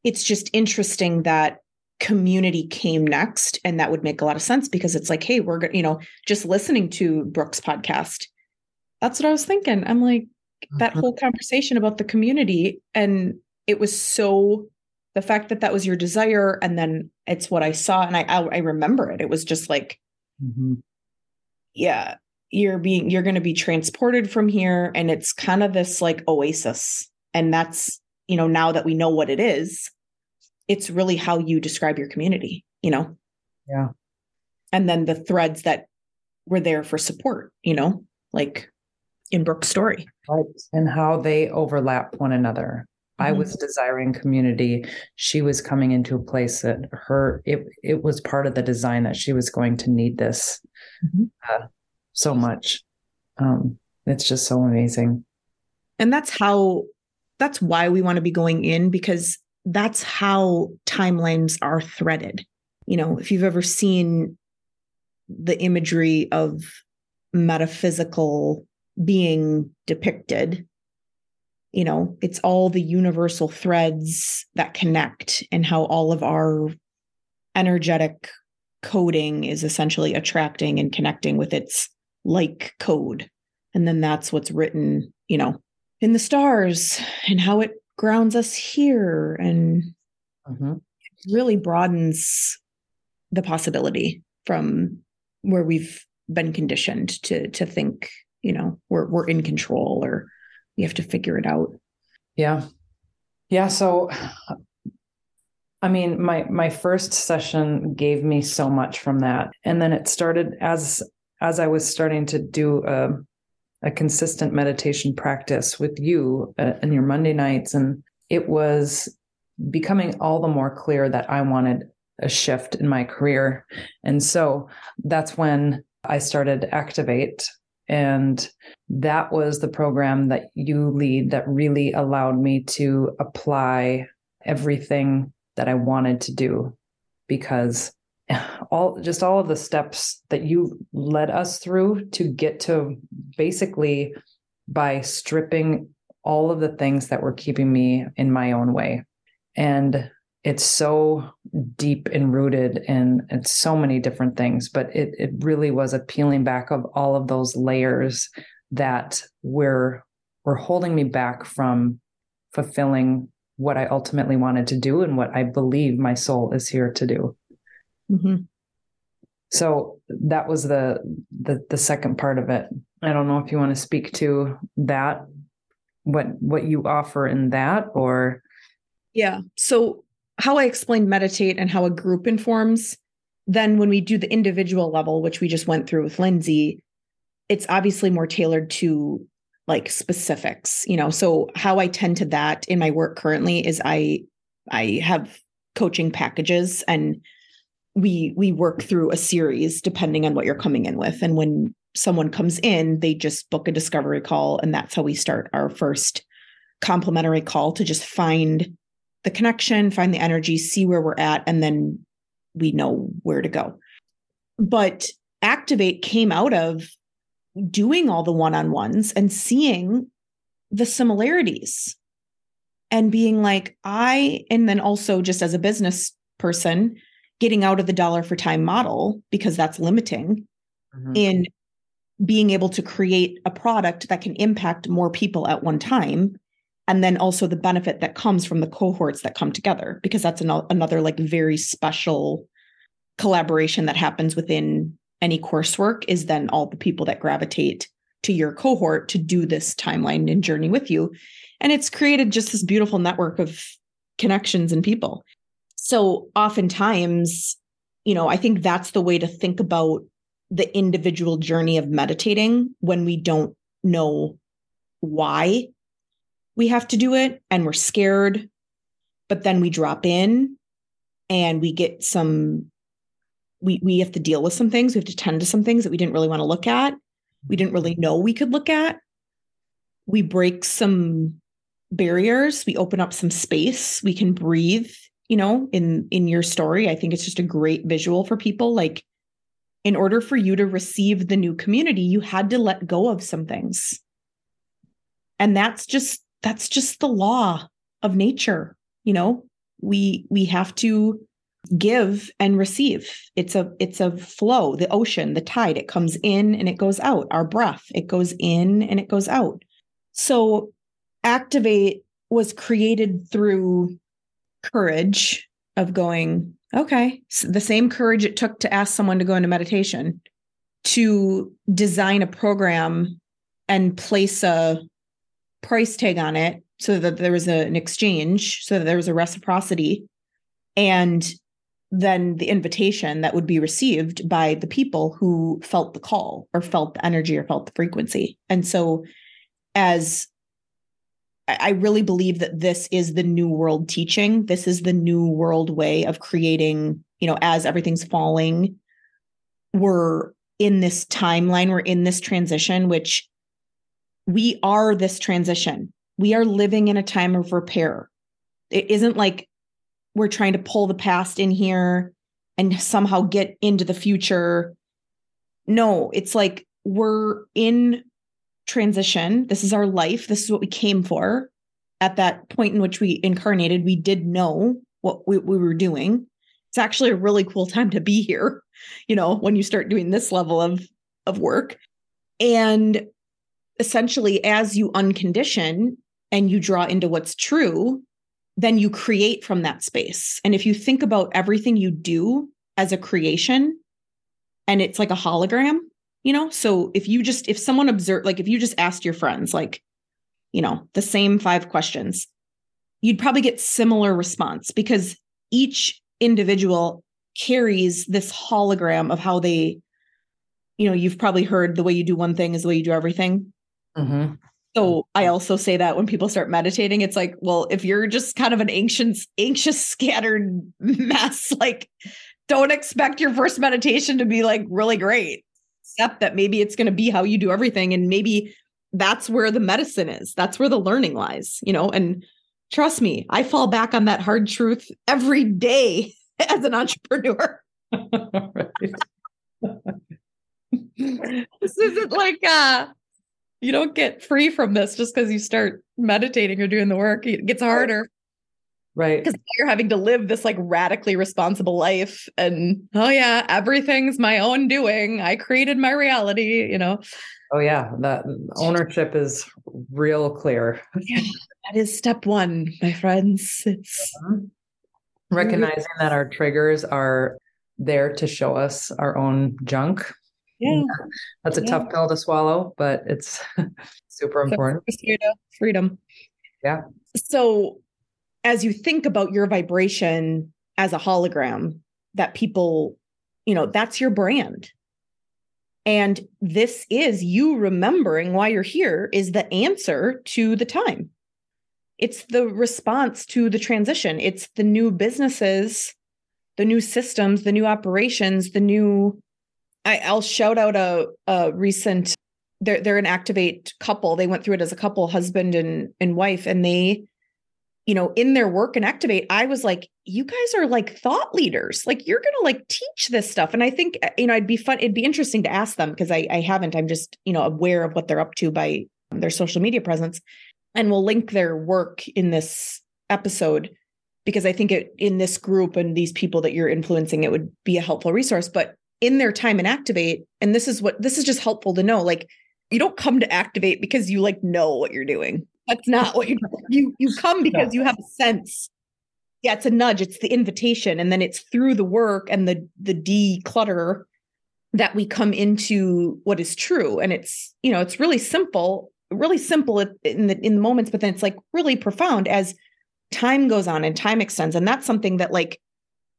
it's just interesting that community came next. And that would make a lot of sense, because it's like, hey, we're going to, you know, just listening to Brooke's podcast. That's what I was thinking. I'm like, that mm-hmm. whole conversation about the community. And it was so, the fact that that was your desire. And then it's what I saw. And I, I, I remember it. It was just like, mm-hmm. yeah, you're being, you're going to be transported from here. And it's kind of this like oasis. And that's, you know, now that we know what it is, it's really how you describe your community, you know? Yeah. And then the threads that were there for support, you know, like in Brooke's story. Right. And how they overlap one another. Mm-hmm. I was desiring community. She was coming into a place that her, it, it was part of the design that she was going to need this mm-hmm. uh, so much. Um, it's just so amazing. And that's how, that's why we want to be going in, because that's how timelines are threaded. You know, if you've ever seen the imagery of metaphysical being depicted, you know, it's all the universal threads that connect, and how all of our energetic coding is essentially attracting and connecting with its like code. And then that's what's written, you know, in the stars, and how it grounds us here, and mm-hmm. really broadens the possibility from where we've been conditioned to, to think, you know, we're, we're in control, or we have to figure it out. Yeah. Yeah. So, I mean, my, my first session gave me so much from that. And then it started as, as I was starting to do a a consistent meditation practice with you uh, and your Monday nights. And it was becoming all the more clear that I wanted a shift in my career. And so that's when I started Activate. And that was the program that you lead that really allowed me to apply everything that I wanted to do, because all just all of the steps that you led us through to get to, basically by stripping all of the things that were keeping me in my own way. And it's so deep and rooted in, in so many different things, but it it really was a peeling back of all of those layers that were were holding me back from fulfilling what I ultimately wanted to do and what I believe my soul is here to do. Mm-hmm. So that was the, the the second part of it. I don't know if you want to speak to that, what what you offer in that, or yeah. So how I explained Meditate and how a group informs, then when we do the individual level, which we just went through with Lindsay, it's obviously more tailored to like specifics, you know. So how I tend to that in my work currently is I I have coaching packages, and we we work through a series depending on what you're coming in with. And when someone comes in, they just book a discovery call, and that's how we start our first complimentary call to just find the connection, find the energy, see where we're at, and then we know where to go. But Activate came out of doing all the one-on-ones and seeing the similarities and being like, I, and then also just as a business person, getting out of the dollar for time model, because that's limiting, mm-hmm. in being able to create a product that can impact more people at one time. And then also the benefit that comes from the cohorts that come together, because that's an, another like very special collaboration that happens within any coursework, is then all the people that gravitate to your cohort to do this timeline and journey with you. And it's created just this beautiful network of connections and people. So oftentimes, you know, I think that's the way to think about the individual journey of meditating when we don't know why we have to do it and we're scared, but then we drop in and we get some, we we have to deal with some things. We have to tend to some things that we didn't really want to look at. We didn't really know we could look at. We break some barriers. We open up some space. We can breathe. You know, in, in your story, I think it's just a great visual for people. Like, in order for you to receive the new community, you had to let go of some things. And that's just, that's just the law of nature. You know, we, we have to give and receive. It's a, it's a flow, the ocean, the tide, it comes in and it goes out. Our breath, it goes in and it goes out. So Activate was created through courage of going, okay, so the same courage it took to ask someone to go into meditation, to design a program and place a price tag on it so that there was a, an exchange, so that there was a reciprocity, and then the invitation that would be received by the people who felt the call or felt the energy or felt the frequency. And so as I really believe that this is the new world teaching. This is the new world way of creating, you know, as everything's falling, we're in this timeline, we're in this transition, which we are this transition. We are living in a time of repair. It isn't like we're trying to pull the past in here and somehow get into the future. No, it's like we're in transition. This is our life. This is what we came for. At that point in which we incarnated, we did know what we, we were doing. It's actually a really cool time to be here, you know, when you start doing this level of, of work. And essentially, as you uncondition and you draw into what's true, then you create from that space. And if you think about everything you do as a creation, and it's like a hologram, you know, so if you just, if someone observed, like if you just asked your friends, like, you know, the same five questions, you'd probably get similar response, because each individual carries this hologram of how they, you know, you've probably heard the way you do one thing is the way you do everything. Mm-hmm. So I also say that when people start meditating, it's like, well, if you're just kind of an anxious, anxious, scattered mess, like don't expect your first meditation to be like really great, except that maybe it's going to be how you do everything. And maybe that's where the medicine is. That's where the learning lies, you know, and trust me, I fall back on that hard truth every day as an entrepreneur. This isn't like, uh, you don't get free from this just because you start meditating or doing the work. It gets harder. Right. Because you're having to live this like radically responsible life. And oh yeah, everything's my own doing. I created my reality, you know? Oh yeah. That ownership is real clear. Yeah, that is step one, my friends. It's uh-huh. recognizing that our triggers are there to show us our own junk. Yeah. That's a yeah. tough pill to swallow, but it's super important. Freedom. Yeah. So as you think about your vibration as a hologram, that people, you know, that's your brand. And this is you remembering why you're here is the answer to the time. It's the response to the transition. It's the new businesses, the new systems, the new operations, the new... I, I'll shout out a, a recent, they're, they're an Activate couple. They went through it as a couple, husband and, and wife. And they, you know, in their work in Activate, I was like, you guys are like thought leaders. Like you're going to like teach this stuff. And I think, you know, it'd be fun. It'd be interesting to ask them because I, I haven't, I'm just, you know, aware of what they're up to by their social media presence. And we'll link their work in this episode because I think it in this group and these people that you're influencing, it would be a helpful resource. But in their time in Activate, and this is what this is just helpful to know. Like, you don't come to Activate because you like know what you're doing. That's not what you you you come because you have a sense. Yeah, it's a nudge. It's the invitation, and then it's through the work and the the declutter that we come into what is true. And it's you know it's really simple, really simple in the in the moments, but then it's like really profound as time goes on and time extends. And that's something that like.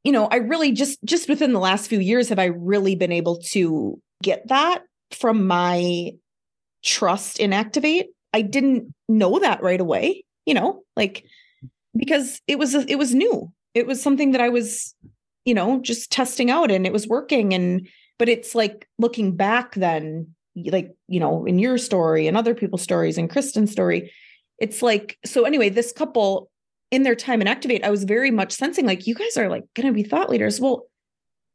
You know, I really just, just within the last few years, have I really been able to get that from my trust in Activate? I didn't know that right away, you know, like, because it was, it was new. It was something that I was, you know, just testing out and it was working. And, but it's like looking back then, like, you know, in your story and other people's stories and Kristen's story, it's like, so anyway, this couple, in their time in Activate, I was very much sensing like, you guys are like going to be thought leaders. Well,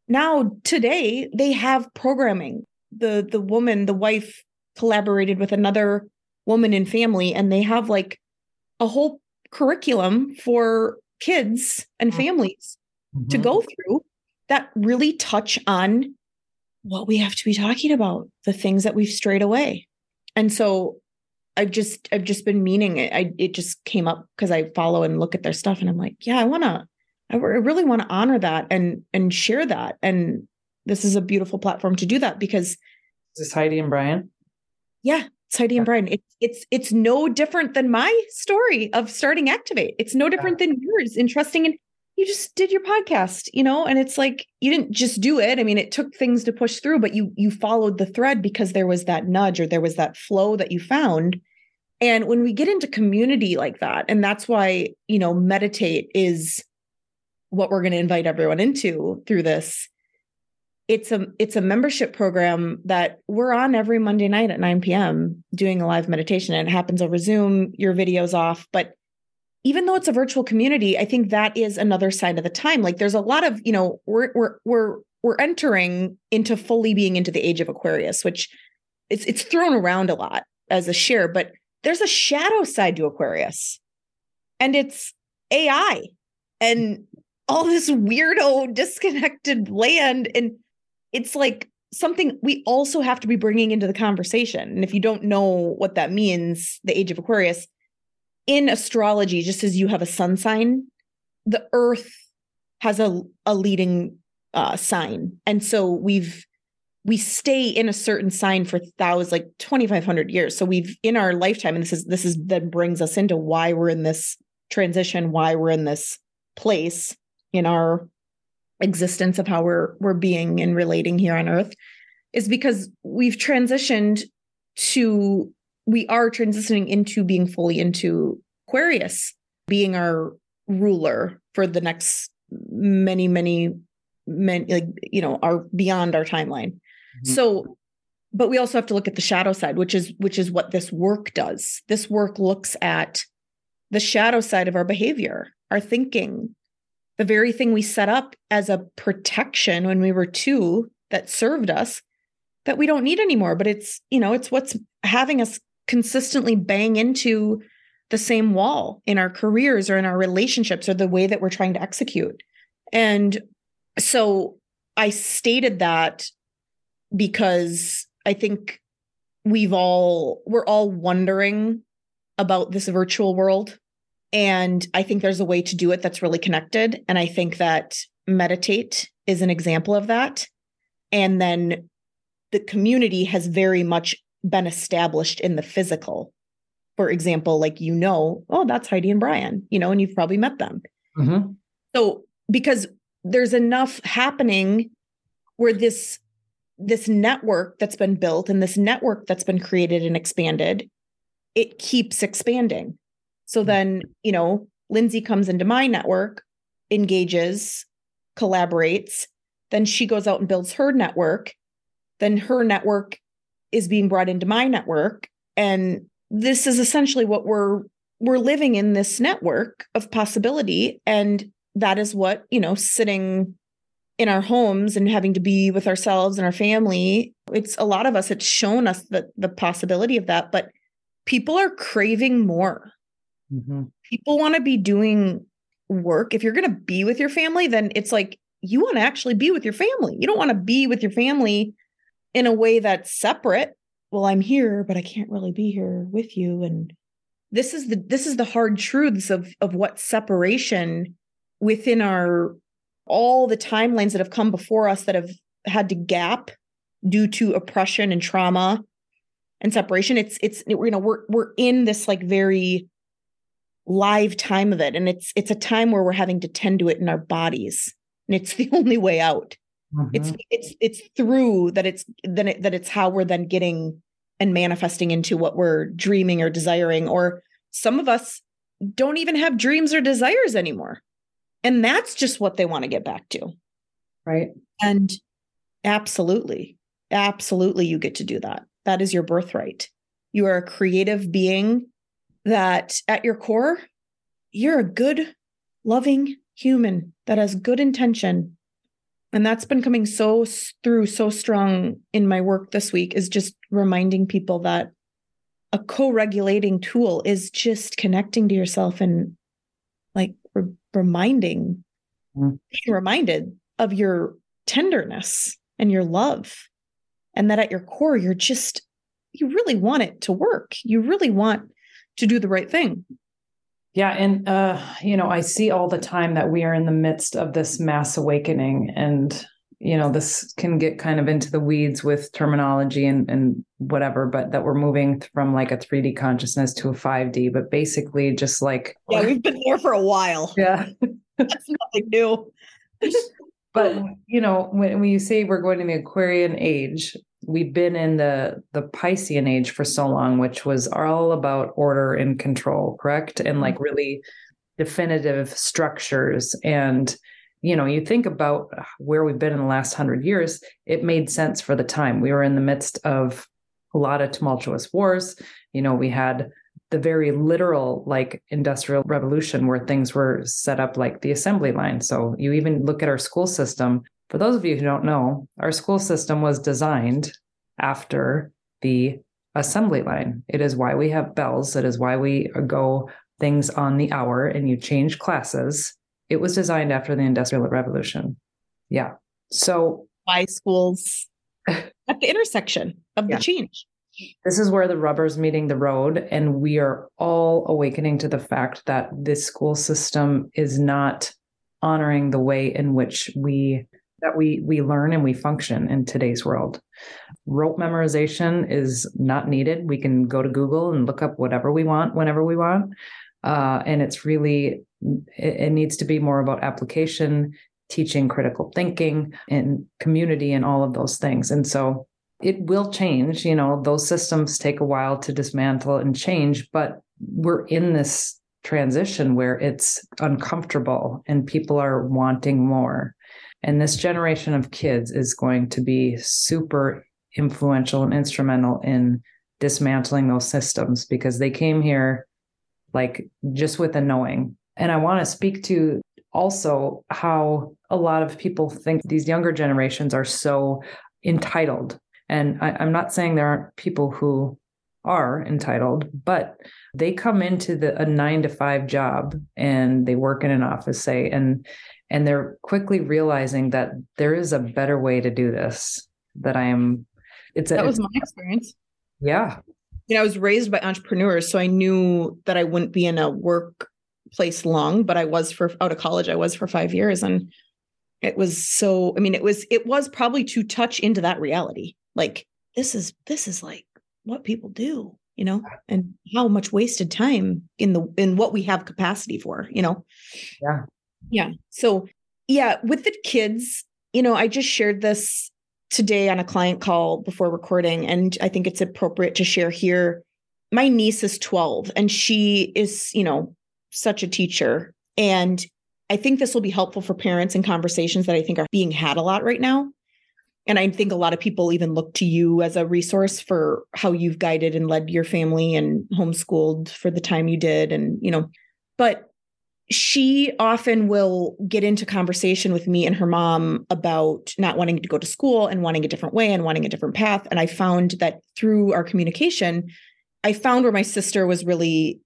now today they have programming. The, the woman, the wife collaborated with another woman in family, and they have like a whole curriculum for kids and families mm-hmm. to go through that really touch on what we have to be talking about, the things that we've strayed away. And so I've just, I've just been meaning it. I, it just came up because I follow and look at their stuff and I'm like, yeah, I want to, I really want to honor that and, and share that. And this is a beautiful platform to do that because. Is this Heidi and Brian? Yeah. It's Heidi and Brian. It's, it's, it's no different than my story of starting Activate. It's no different yeah. than yours in trusting. And you just did your podcast, you know, and it's like, you didn't just do it. I mean, it took things to push through, but you, you followed the thread because there was that nudge or there was that flow that you found. And when we get into community like that, and that's why, you know, meditate is what we're going to invite everyone into through this. It's a, it's a membership program that we're on every Monday night at nine p.m. doing a live meditation, and it happens over Zoom, your video's off, but even though it's a virtual community, I think that is another sign of the time. Like there's a lot of, you know, we're, we're, we're, we're entering into fully being into the age of Aquarius, which it's, it's thrown around a lot as a share, but there's a shadow side to Aquarius, and it's A I and all this weirdo disconnected land. And it's like something we also have to be bringing into the conversation. And if you don't know what that means, the age of Aquarius, in astrology, just as you have a sun sign, the earth has a, a leading uh, sign. And so we've, we stay in a certain sign for thousands, like twenty-five hundred years. So we've in our lifetime, and this is, this is then brings us into why we're in this transition, why we're in this place in our existence of how we're, we're being and relating here on earth, is because we've transitioned to we are transitioning into being fully into Aquarius, being our ruler for the next many, many, many, like, you know, our beyond our timeline. Mm-hmm. So, but we also have to look at the shadow side, which is, which is what this work does. This work looks at the shadow side of our behavior, our thinking, the very thing we set up as a protection when we were two that served us that we don't need anymore. But it's, you know, it's what's having us consistently bang into the same wall in our careers or in our relationships or the way that we're trying to execute. And so I stated that because I think we've all, we're all wondering about this virtual world. And I think there's a way to do it that's really connected. And I think that meditate is an example of that. And then the community has very much been established in the physical. For example, like, you know, oh, that's Heidi and Brian, you know, and you've probably met them. Mm-hmm. So because there's enough happening where this, this network that's been built and this network that's been created and expanded, it keeps expanding. So then, you know, Lindsay comes into my network, engages, collaborates, then she goes out and builds her network. Then her network is being brought into my network. And this is essentially what we're, we're living in, this network of possibility. And that is what, you know, sitting in our homes and having to be with ourselves and our family, it's a lot of us, it's shown us the, the possibility of that, but people are craving more. Mm-hmm. People want to be doing work. If you're going to be with your family, then it's like, you want to actually be with your family. You don't want to be with your family in a way that's separate. Well, I'm here, but I can't really be here with you. And this is the, this is the hard truths of, of what separation within our, all the timelines that have come before us that have had to gap due to oppression and trauma and separation. It's, it's, you know, we're, we're in this like very live time of it. And it's, it's a time where we're having to tend to it in our bodies, and it's the only way out. Mm-hmm. It's, it's, it's through that. It's then it, that it's how we're then getting and manifesting into what we're dreaming or desiring, or some of us don't even have dreams or desires anymore. And that's just what they want to get back to. Right. And absolutely, absolutely. You get to do that. That is your birthright. You are a creative being that at your core, you're a good, loving human that has good intention. And that's been coming so through so strong in my work this week, is just reminding people that a co-regulating tool is just connecting to yourself and like re- reminding, mm-hmm. being reminded of your tenderness and your love. And that at your core, you're just, you really want it to work. You really want to do the right thing. Yeah. And, uh, you know, I see all the time that we are in the midst of this mass awakening, and, you know, this can get kind of into the weeds with terminology and, and whatever, but that we're moving from like a three D consciousness to a five D, but basically just like, yeah, we've been there for a while. Yeah. That's nothing new. But, you know, when, when you say we're going to the Aquarian age, we've been in the, the Piscean age for so long, which was all about order and control, correct? And like really definitive structures. And, you know, you think about where we've been in the last hundred years, it made sense for the time. We were in the midst of a lot of tumultuous wars. You know, we had the very literal like industrial revolution where things were set up like the assembly line. So you even look at our school system. For those of you who don't know, our school system was designed after the assembly line. It is why we have bells. It is why we go things on the hour and you change classes. It was designed after the Industrial Revolution. Yeah. So why schools at the intersection of yeah. the change. This is where the rubber's meeting the road, and we are all awakening to the fact that this school system is not honoring the way in which we that we we learn and we function in today's world. Rote memorization is not needed. We can go to Google and look up whatever we want, whenever we want. Uh, and it's really, it, it needs to be more about application, teaching critical thinking and community and all of those things. And so it will change. You know, those systems take a while to dismantle and change, but we're in this transition where it's uncomfortable and people are wanting more. And this generation of kids is going to be super influential and instrumental in dismantling those systems, because they came here like just with a knowing. And I want to speak to also how a lot of people think these younger generations are so entitled. And I, I'm not saying there aren't people who are entitled, but they come into the a nine to five job and they work in an office, say, and and they're quickly realizing that there is a better way to do this, that I am. It's a, that was my experience. Yeah. You know, I was raised by entrepreneurs, so I knew that I wouldn't be in a workplace long, but I was for out of college, I was for five years. And it was so, I mean, it was, it was probably to touch into that reality. Like, this is, this is like what people do, you know, and how much wasted time in the, in what we have capacity for, you know? Yeah. Yeah. So yeah, with the kids, you know, I just shared this today on a client call before recording, and I think it's appropriate to share here. My niece is twelve and she is, you know, such a teacher. And I think this will be helpful for parents in conversations that I think are being had a lot right now. And I think a lot of people even look to you as a resource for how you've guided and led your family and homeschooled for the time you did. And, you know, but she often will get into conversation with me and her mom about not wanting to go to school and wanting a different way and wanting a different path. And I found that through our communication, I found where my sister was really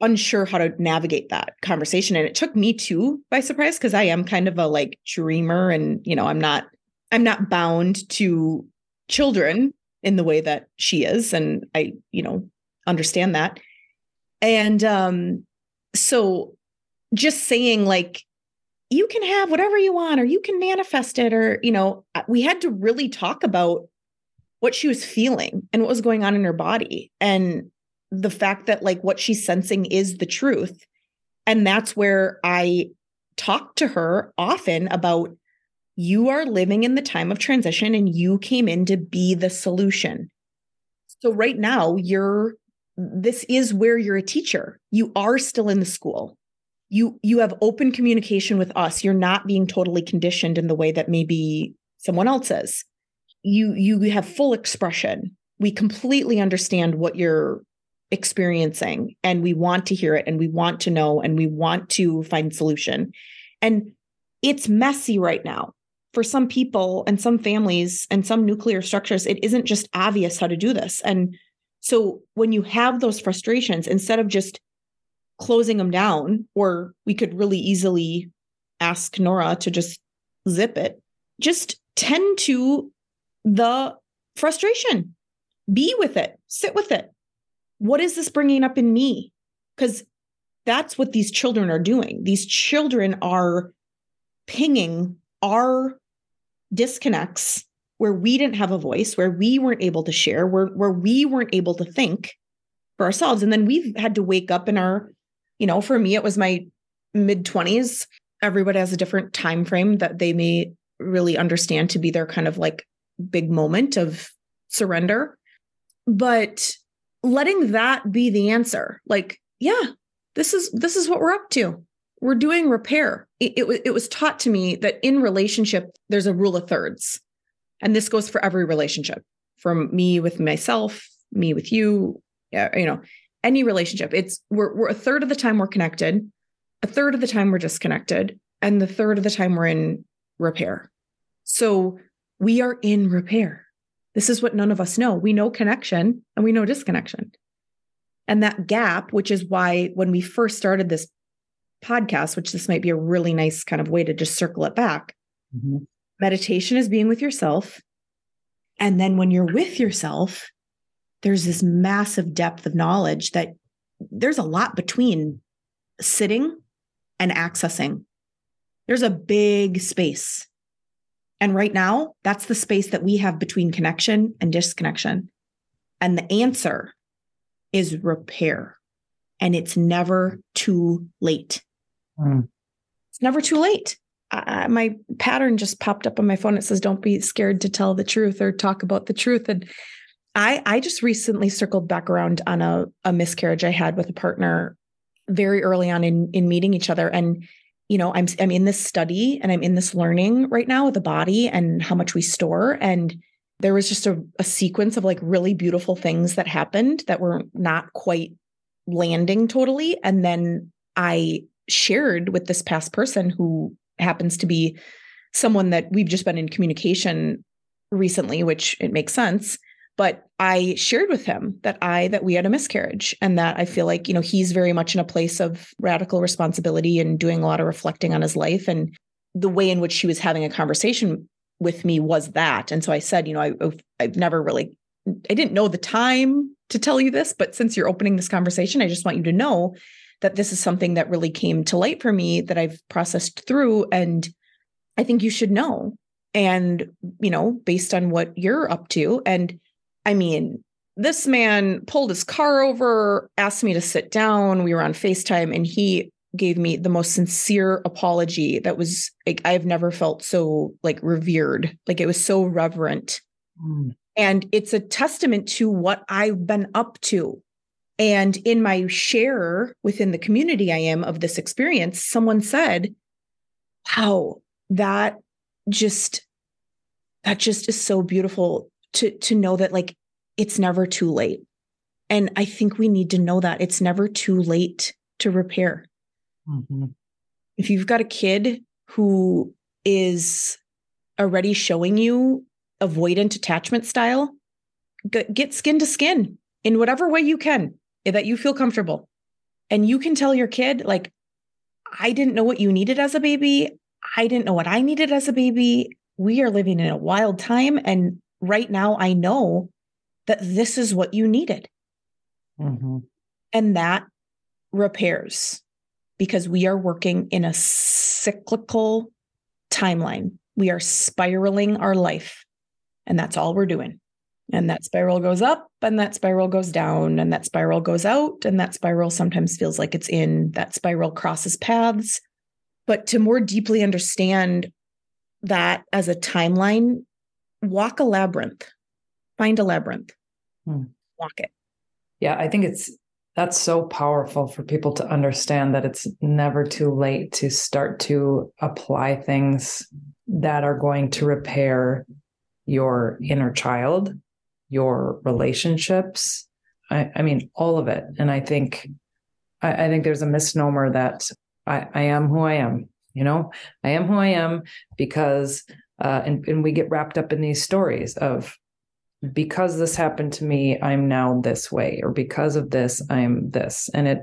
unsure how to navigate that conversation. And it took me too by surprise, because I am kind of a like dreamer and, you know, I'm not, I'm not bound to children in the way that she is. And I, you know, understand that. And um, so just saying like, you can have whatever you want, or you can manifest it, or, you know, we had to really talk about what she was feeling and what was going on in her body. And the fact that like what she's sensing is the truth. And that's where I talk to her often about, you are living in the time of transition and you came in to be the solution. So right now you're, this is where you're a teacher. You are still in the school. You, you have open communication with us. You're not being totally conditioned in the way that maybe someone else is. You, you have full expression. We completely understand what you're experiencing, and we want to hear it, and we want to know, and we want to find solution. And it's messy right now for some people and some families and some nuclear structures. It isn't just obvious how to do this. And so when you have those frustrations, instead of just closing them down, or we could really easily ask Nora to just zip it, just tend to the frustration, be with it, sit with it. What is this bringing up in me? Because that's what these children are doing. These children are pinging our disconnects where we didn't have a voice, where we weren't able to share, where, where we weren't able to think for ourselves. And then we've had to wake up in our, you know, for me, it was my mid twenties. Everybody has a different time frame that they may really understand to be their kind of like big moment of surrender. But letting that be the answer. Like, yeah, this is, this is what we're up to. We're doing repair. It, it, it was taught to me that in relationship, there's a rule of thirds. And this goes for every relationship, from me with myself, me with you, you know, any relationship. It's we're, we're a third of the time we're connected, a third of the time we're disconnected, and the third of the time we're in repair. So we are in repair. This is what none of us know. We know connection and we know disconnection. And that gap, which is why when we first started this podcast, which this might be a really nice kind of way to just circle it back, mm-hmm. Meditation is being with yourself. And then when you're with yourself, there's this massive depth of knowledge that there's a lot between sitting and accessing. There's a big space. And right now, that's the space that we have between connection and disconnection. And the answer is repair. And it's never too late. Mm. It's never too late. I, my pattern just popped up on my phone. It says, don't be scared to tell the truth or talk about the truth. And I, I just recently circled back around on a, a miscarriage I had with a partner very early on in, in meeting each other. And, you know, I'm, I'm in this study and I'm in this learning right now with the body and how much we store. And there was just a, a sequence of like really beautiful things that happened that were not quite landing totally. And then I shared with this past person who happens to be someone that we've just been in communication recently, which it makes sense. But I shared with him that I, that we had a miscarriage and that I feel like, you know, he's very much in a place of radical responsibility and doing a lot of reflecting on his life. And the way in which she was having a conversation with me was that. And so I said, you know, I, I've never really, I didn't know the time to tell you this, but since you're opening this conversation, I just want you to know that this is something that really came to light for me that I've processed through. And I think you should know, and, you know, based on what you're up to. And I mean, this man pulled his car over, asked me to sit down. We were on FaceTime and he gave me the most sincere apology that was like, I've never felt so like revered. Like it was so reverent. Mm. And it's a testament to what I've been up to. And in my share within the community I am of this experience, someone said, wow, that just, that just is so beautiful. To, to know that like, it's never too late. And I think we need to know that it's never too late to repair. Mm-hmm. If you've got a kid who is already showing you avoidant attachment style, g- get skin to skin in whatever way you can that you feel comfortable. And you can tell your kid, like, I didn't know what you needed as a baby. I didn't know what I needed as a baby. We are living in a wild time. And right now, I know that this is what you needed. Mm-hmm. And that repairs because we are working in a cyclical timeline. We are spiraling our life and that's all we're doing. And that spiral goes up and that spiral goes down and that spiral goes out and that spiral sometimes feels like it's in. That spiral crosses paths. But to more deeply understand that as a timeline, walk a labyrinth, find a labyrinth, hmm. walk it. Yeah. I think it's, that's so powerful for people to understand that it's never too late to start to apply things that are going to repair your inner child, your relationships. I, I mean, all of it. And I think, I, I think there's a misnomer that I, I am who I am, you know, I am who I am because Uh, and, and we get wrapped up in these stories of because this happened to me, I'm now this way, or because of this, I'm this. And it,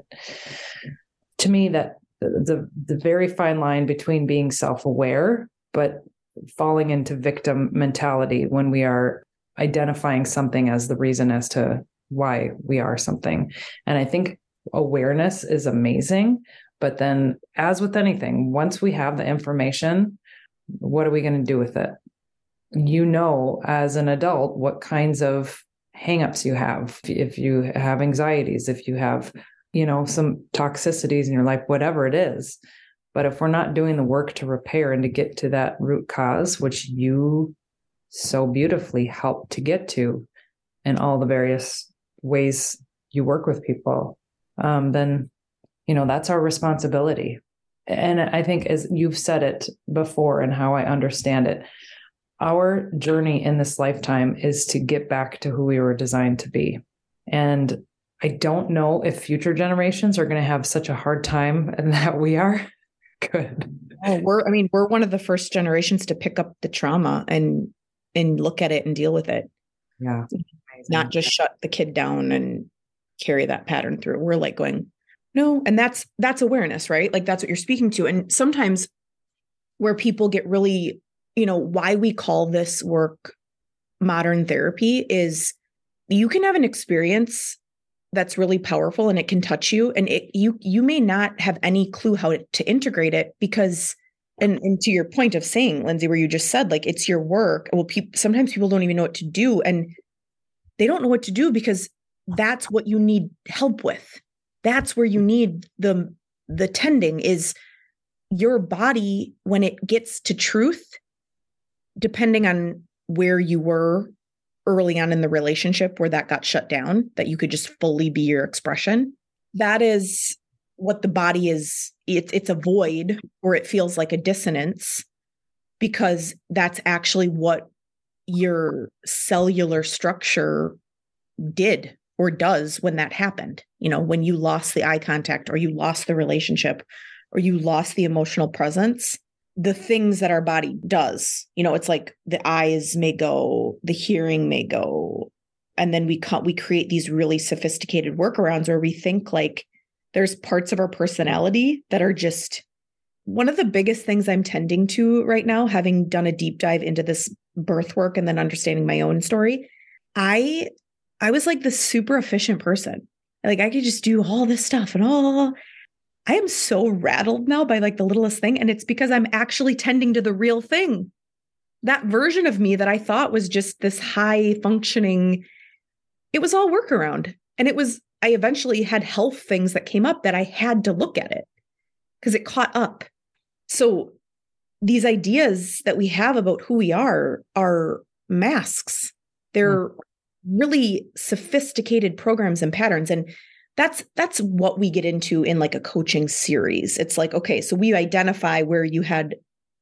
to me, that the, the very fine line between being self-aware, but falling into victim mentality when we are identifying something as the reason as to why we are something. And I think awareness is amazing, but then as with anything, once we have the information, what are we going to do with it? You know, as an adult, what kinds of hangups you have, if you have anxieties, if you have, you know, some toxicities in your life, whatever it is. But if we're not doing the work to repair and to get to that root cause, which you so beautifully helped to get to in all the various ways you work with people, um, then, you know, that's our responsibility. And I think as you've said it before and how I understand it, our journey in this lifetime is to get back to who we were designed to be. And I don't know if future generations are going to have such a hard time that we are. Good. Oh, we're, I mean, we're one of the first generations to pick up the trauma and, and look at it and deal with it. Yeah. Not just shut the kid down and carry that pattern through. We're like going, no. And that's, that's awareness, right? Like that's what you're speaking to. And sometimes where people get really, you know, why we call this work modern therapy is you can have an experience that's really powerful and it can touch you. And it, you, you may not have any clue how to integrate it because, and, and to your point of saying, Lindsay, where you just said, like, it's your work. Well, pe- sometimes people don't even know what to do and they don't know what to do because that's what you need help with. That's where you need the, the tending is your body, when it gets to truth, depending on where you were early on in the relationship where that got shut down, that you could just fully be your expression, that is what the body is. It, it's a void, or it feels like a dissonance, because that's actually what your cellular structure did or does when that happened. You know, when you lost the eye contact, or you lost the relationship, or you lost the emotional presence, the things that our body does, you know, it's like the eyes may go, the hearing may go. And then we can't, we create these really sophisticated workarounds where we think like there's parts of our personality that are just one of the biggest things I'm tending to right now, having done a deep dive into this birth work and then understanding my own story. I, I was like the super efficient person. Like I could just do all this stuff and all. I am so rattled now by like the littlest thing. And it's because I'm actually tending to the real thing. That version of me that I thought was just this high functioning, it was all workaround. And it was, I eventually had health things that came up that I had to look at it because it caught up. So these ideas that we have about who we are are masks. They're mm. really sophisticated programs and patterns. And That's that's what we get into in like a coaching series. It's like, okay, so we identify where you had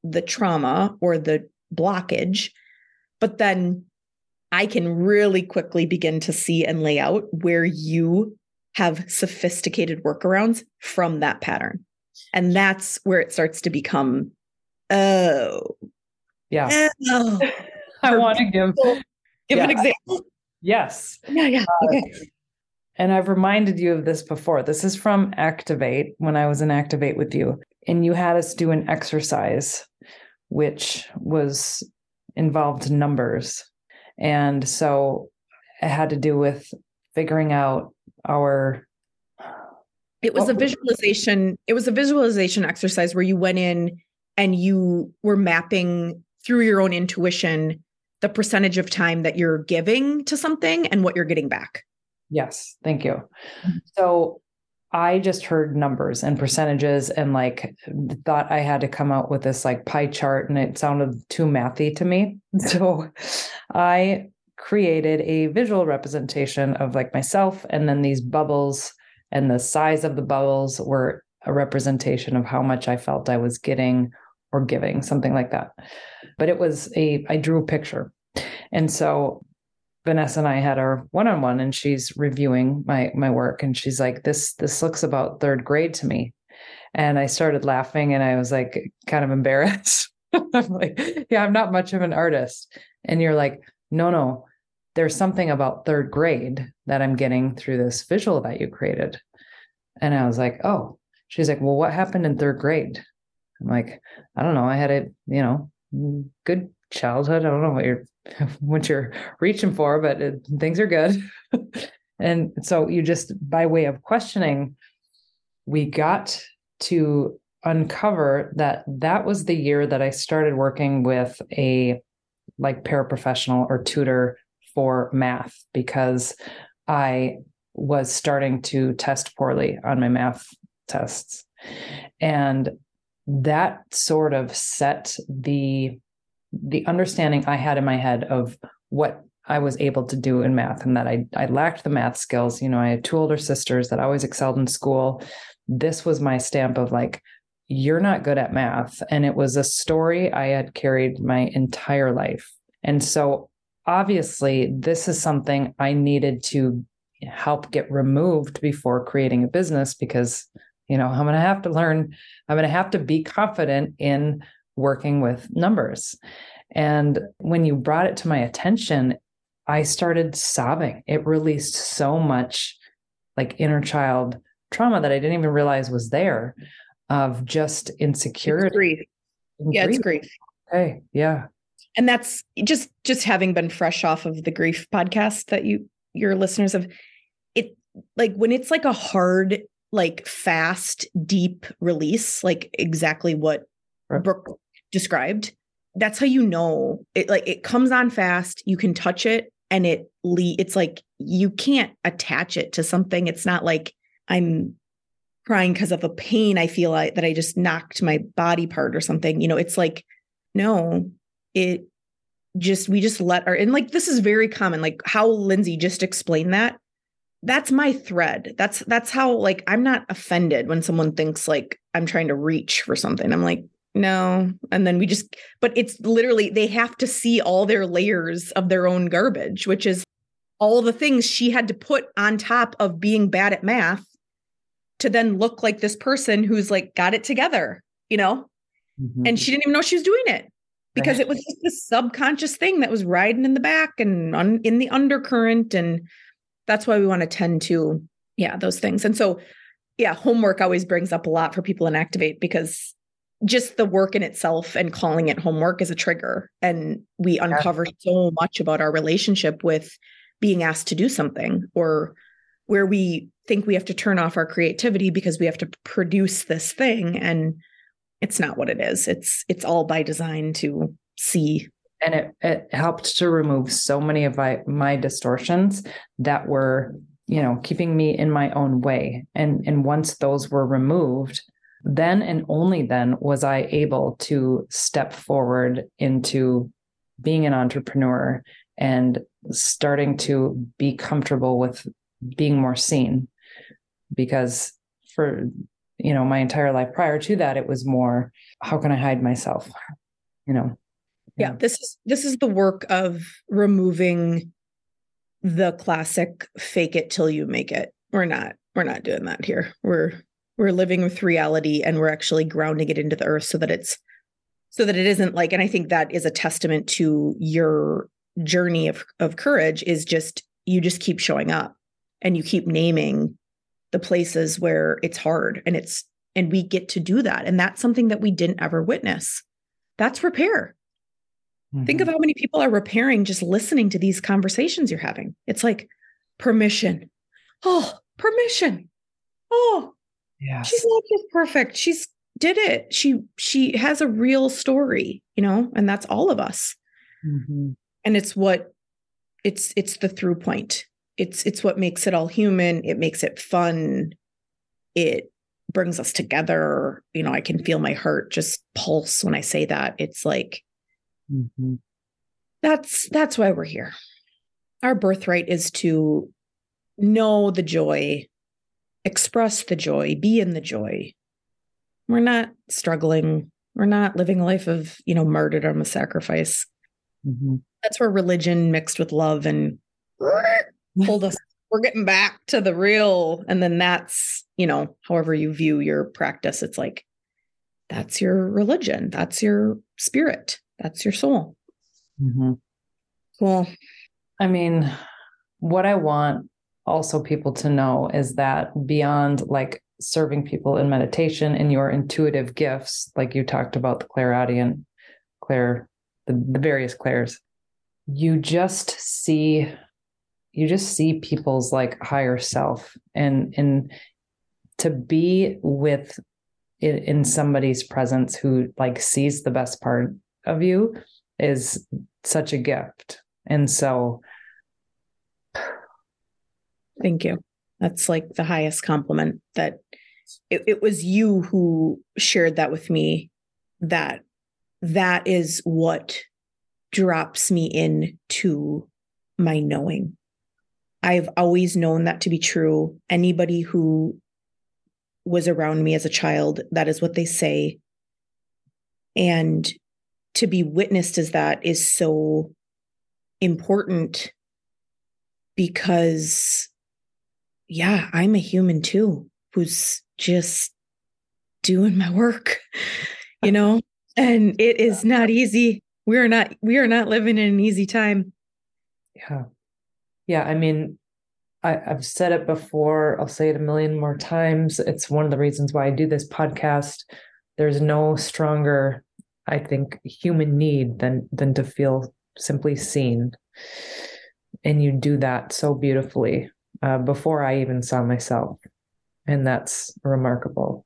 the trauma or the blockage, but then I can really quickly begin to see and lay out where you have sophisticated workarounds from that pattern. And that's where it starts to become, oh. Yeah. Oh, I want to give, give yeah. an example. Yes. Yeah, yeah, okay. Uh, And I've reminded you of this before. This is from Activate, when I was in Activate with you. And you had us do an exercise, which was involved numbers. And so it had to do with figuring out our... It was a visualization. It was a visualization exercise where you went in and you were mapping through your own intuition the percentage of time that you're giving to something and what you're getting back. Yes. Thank you. So I just heard numbers and percentages and like thought I had to come out with this like pie chart, and it sounded too mathy to me. So I created a visual representation of like myself, and then these bubbles, and the size of the bubbles were a representation of how much I felt I was getting or giving, something like that. But it was a, I drew a picture. And so Vanessa and I had our one-on-one, and she's reviewing my, my work. And she's like, this, this looks about third grade to me. And I started laughing, and I was like, kind of embarrassed. I'm like, yeah, I'm not much of an artist. And you're like, no, no, there's something about third grade that I'm getting through this visual that you created. And I was like, oh, she's like, well, what happened in third grade? I'm like, I don't know. I had a, you know, good childhood. I don't know what you're what you're reaching for, but it, things are good. And so you just, by way of questioning, we got to uncover that that was the year that I started working with a like paraprofessional or tutor for math, because I was starting to test poorly on my math tests. And that sort of set the the understanding I had in my head of what I was able to do in math, and that I, I lacked the math skills. You know, I had two older sisters that always excelled in school. This was my stamp of like, you're not good at math. And it was a story I had carried my entire life. And so obviously this is something I needed to help get removed before creating a business, because, you know, I'm going to have to learn, I'm going to have to be confident in working with numbers. And when you brought it to my attention, I started sobbing. It released so much like inner child trauma that I didn't even realize was there, of just insecurity. It's grief. And yeah, grief. It's grief. Okay. Yeah. And that's just, just having been fresh off of the grief podcast that you, your listeners have, it like when it's like a hard, like fast, deep release, like exactly what right. Brooke described. That's how you know it, like it comes on fast, you can touch it, and it le- it's like you can't attach it to something. It's not like I'm crying because of a pain I feel like that I just knocked my body part or something. You know, it's like, no, it just, we just let our, and like, this is very common, like how Lindsay just explained that. That's my thread. That's, that's how, like, I'm not offended when someone thinks like I'm trying to reach for something. I'm like, no. And then we just, but it's literally, they have to see all their layers of their own garbage, which is all the things she had to put on top of being bad at math to then look like this person who's like, got it together, you know? Mm-hmm. And she didn't even know she was doing it because right. It was just this subconscious thing that was riding in the back and on, in the undercurrent. And that's why we want to tend to, yeah, those things. And so, yeah, homework always brings up a lot for people in Activate because just the work in itself and calling it homework is a trigger. And we uncover so much about our relationship with being asked to do something, or where we think we have to turn off our creativity because we have to produce this thing. And it's not what it is. It's, it's all by design to see. And it, it helped to remove so many of my, my distortions that were, you know, keeping me in my own way. And, and once those were removed, then and only then was I able to step forward into being an entrepreneur and starting to be comfortable with being more seen. Because for, you know, my entire life prior to that, it was more, how can I hide myself? You know? Yeah. yeah this is, this is the work of removing the classic fake it till you make it. We're not, we're not doing that here. We're, we're living with reality, and we're actually grounding it into the earth so that it's, so that it isn't like, and I think that is a testament to your journey of, of courage is just, you just keep showing up and you keep naming the places where it's hard, and it's, and we get to do that. And that's something that we didn't ever witness. That's repair. Mm-hmm. Think of how many people are repairing, just listening to these conversations you're having. It's like permission. Oh, permission. Oh, yeah. She's not just perfect. She's did it. She, she has a real story, you know, and that's all of us. Mm-hmm. And it's what it's, it's the through point. It's, it's what makes it all human. It makes it fun. It brings us together. You know, I can feel my heart just pulse when I say that. It's like, mm-hmm. that's, that's why we're here. Our birthright is to know the joy, express the joy, be in the joy. We're not struggling. We're not living a life of, you know, martyrdom, a sacrifice. Mm-hmm. That's where religion mixed with love and pulled us. We're getting back to the real. And then that's, you know, however you view your practice, it's like, that's your religion. That's your spirit. That's your soul. Mm-hmm. Cool. I mean, what I want also people to know is that beyond like serving people in meditation and your intuitive gifts, like you talked about the clairaudient, clair, the, the various clairs, you just see, you just see people's like higher self, and, and to be with it in somebody's presence who like sees the best part of you is such a gift. And so, thank you. That's like the highest compliment that it, it was you who shared that with me, that that is what drops me into my knowing. I've always known that to be true. Anybody who was around me as a child, that is what they say. And to be witnessed as that is so important because yeah, I'm a human too, who's just doing my work, you know, and it is not easy. We are not, we are not living in an easy time. Yeah. Yeah. I mean, I, I've said it before. I'll say it a million more times. It's one of the reasons why I do this podcast. There's no stronger, I think, human need than, than to feel simply seen. And you do that so beautifully. Uh, before I even saw myself. And that's remarkable.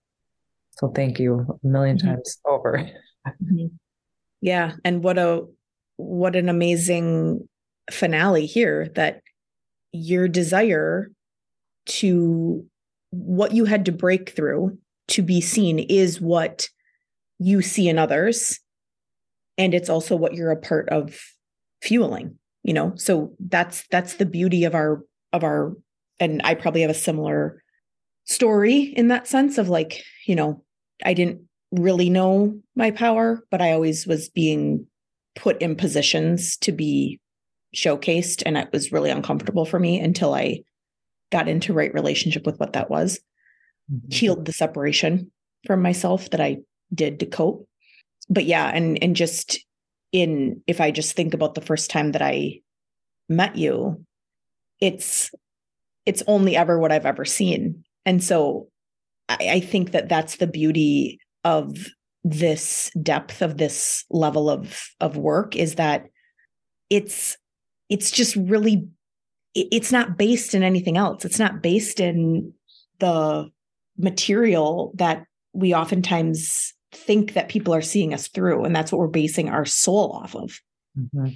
So thank you a million mm-hmm. times over. Mm-hmm. Yeah. And what a, what an amazing finale here, that your desire to what you had to break through to be seen is what you see in others. And it's also what you're a part of fueling, you know? So that's, that's the beauty of our, of our, and I probably have a similar story in that sense of like, you know, I didn't really know my power, but I always was being put in positions to be showcased. And it was really uncomfortable for me until I got into right relationship with what that was, mm-hmm. healed the separation from myself that I did to cope. But yeah, and and just in, if I just think about the first time that I met you, it's, it's only ever what I've ever seen. And so I, I think that that's the beauty of this depth of this level of, of work is that it's, it's just really, it's not based in anything else. It's not based in the material that we oftentimes think that people are seeing us through. And that's what we're basing our soul off of. Mm-hmm.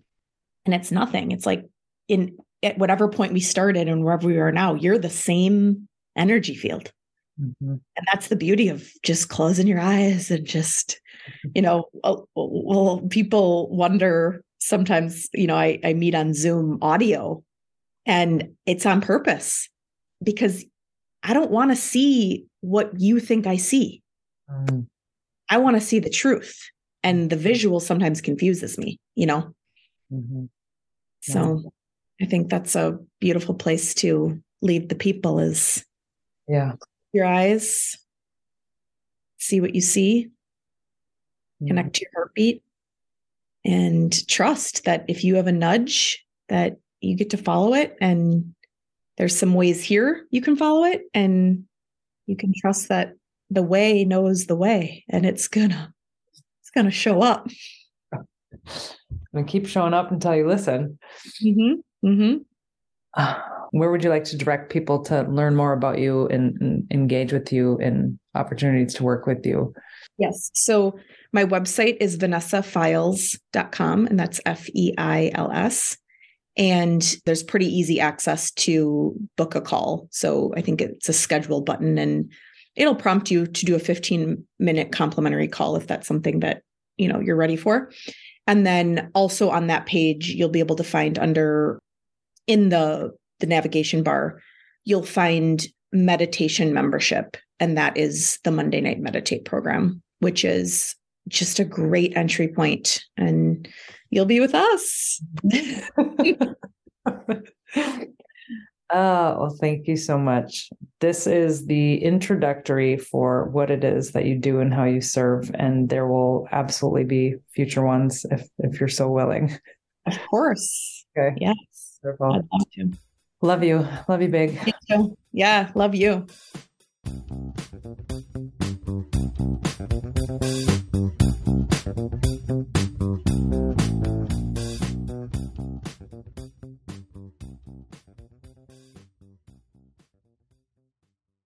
And it's nothing. It's like in at whatever point we started and wherever we are now, you're the same energy field. Mm-hmm. And that's the beauty of just closing your eyes and just, you know, well, people wonder sometimes, you know, I, I meet on Zoom audio and it's on purpose because I don't want to see what you think I see. Mm. I want to see the truth, and the visual sometimes confuses me, you know? Mm-hmm. Yeah. So I think that's a beautiful place to leave the people is yeah. your eyes, see what you see, mm-hmm. connect to your heartbeat, and trust that if you have a nudge that you get to follow it, and there's some ways here you can follow it, and you can trust that the way knows the way, and it's gonna, it's gonna show up. And keep showing up until you listen. Mm-hmm. Mm-hmm. Uh, where would you like to direct people to learn more about you and, and engage with you and opportunities to work with you? Yes. So my website is vanessa feils dot com, and that's F E I L S. And there's pretty easy access to book a call. So I think it's a schedule button, and it'll prompt you to do a fifteen minute complimentary call if that's something that, you know, you're ready for. And then also on that page, you'll be able to find under in the, the navigation bar, you'll find meditation membership. And that is the Monday Night Meditate program, which is just a great entry point. And you'll be with us. Oh, well, thank you so much. This is the introductory for what it is that you do and how you serve. And there will absolutely be future ones if, if you're so willing. Of course. Okay. Yes. Wonderful. I'd love to. Love you. Love you big. Thank you. Yeah. Love you.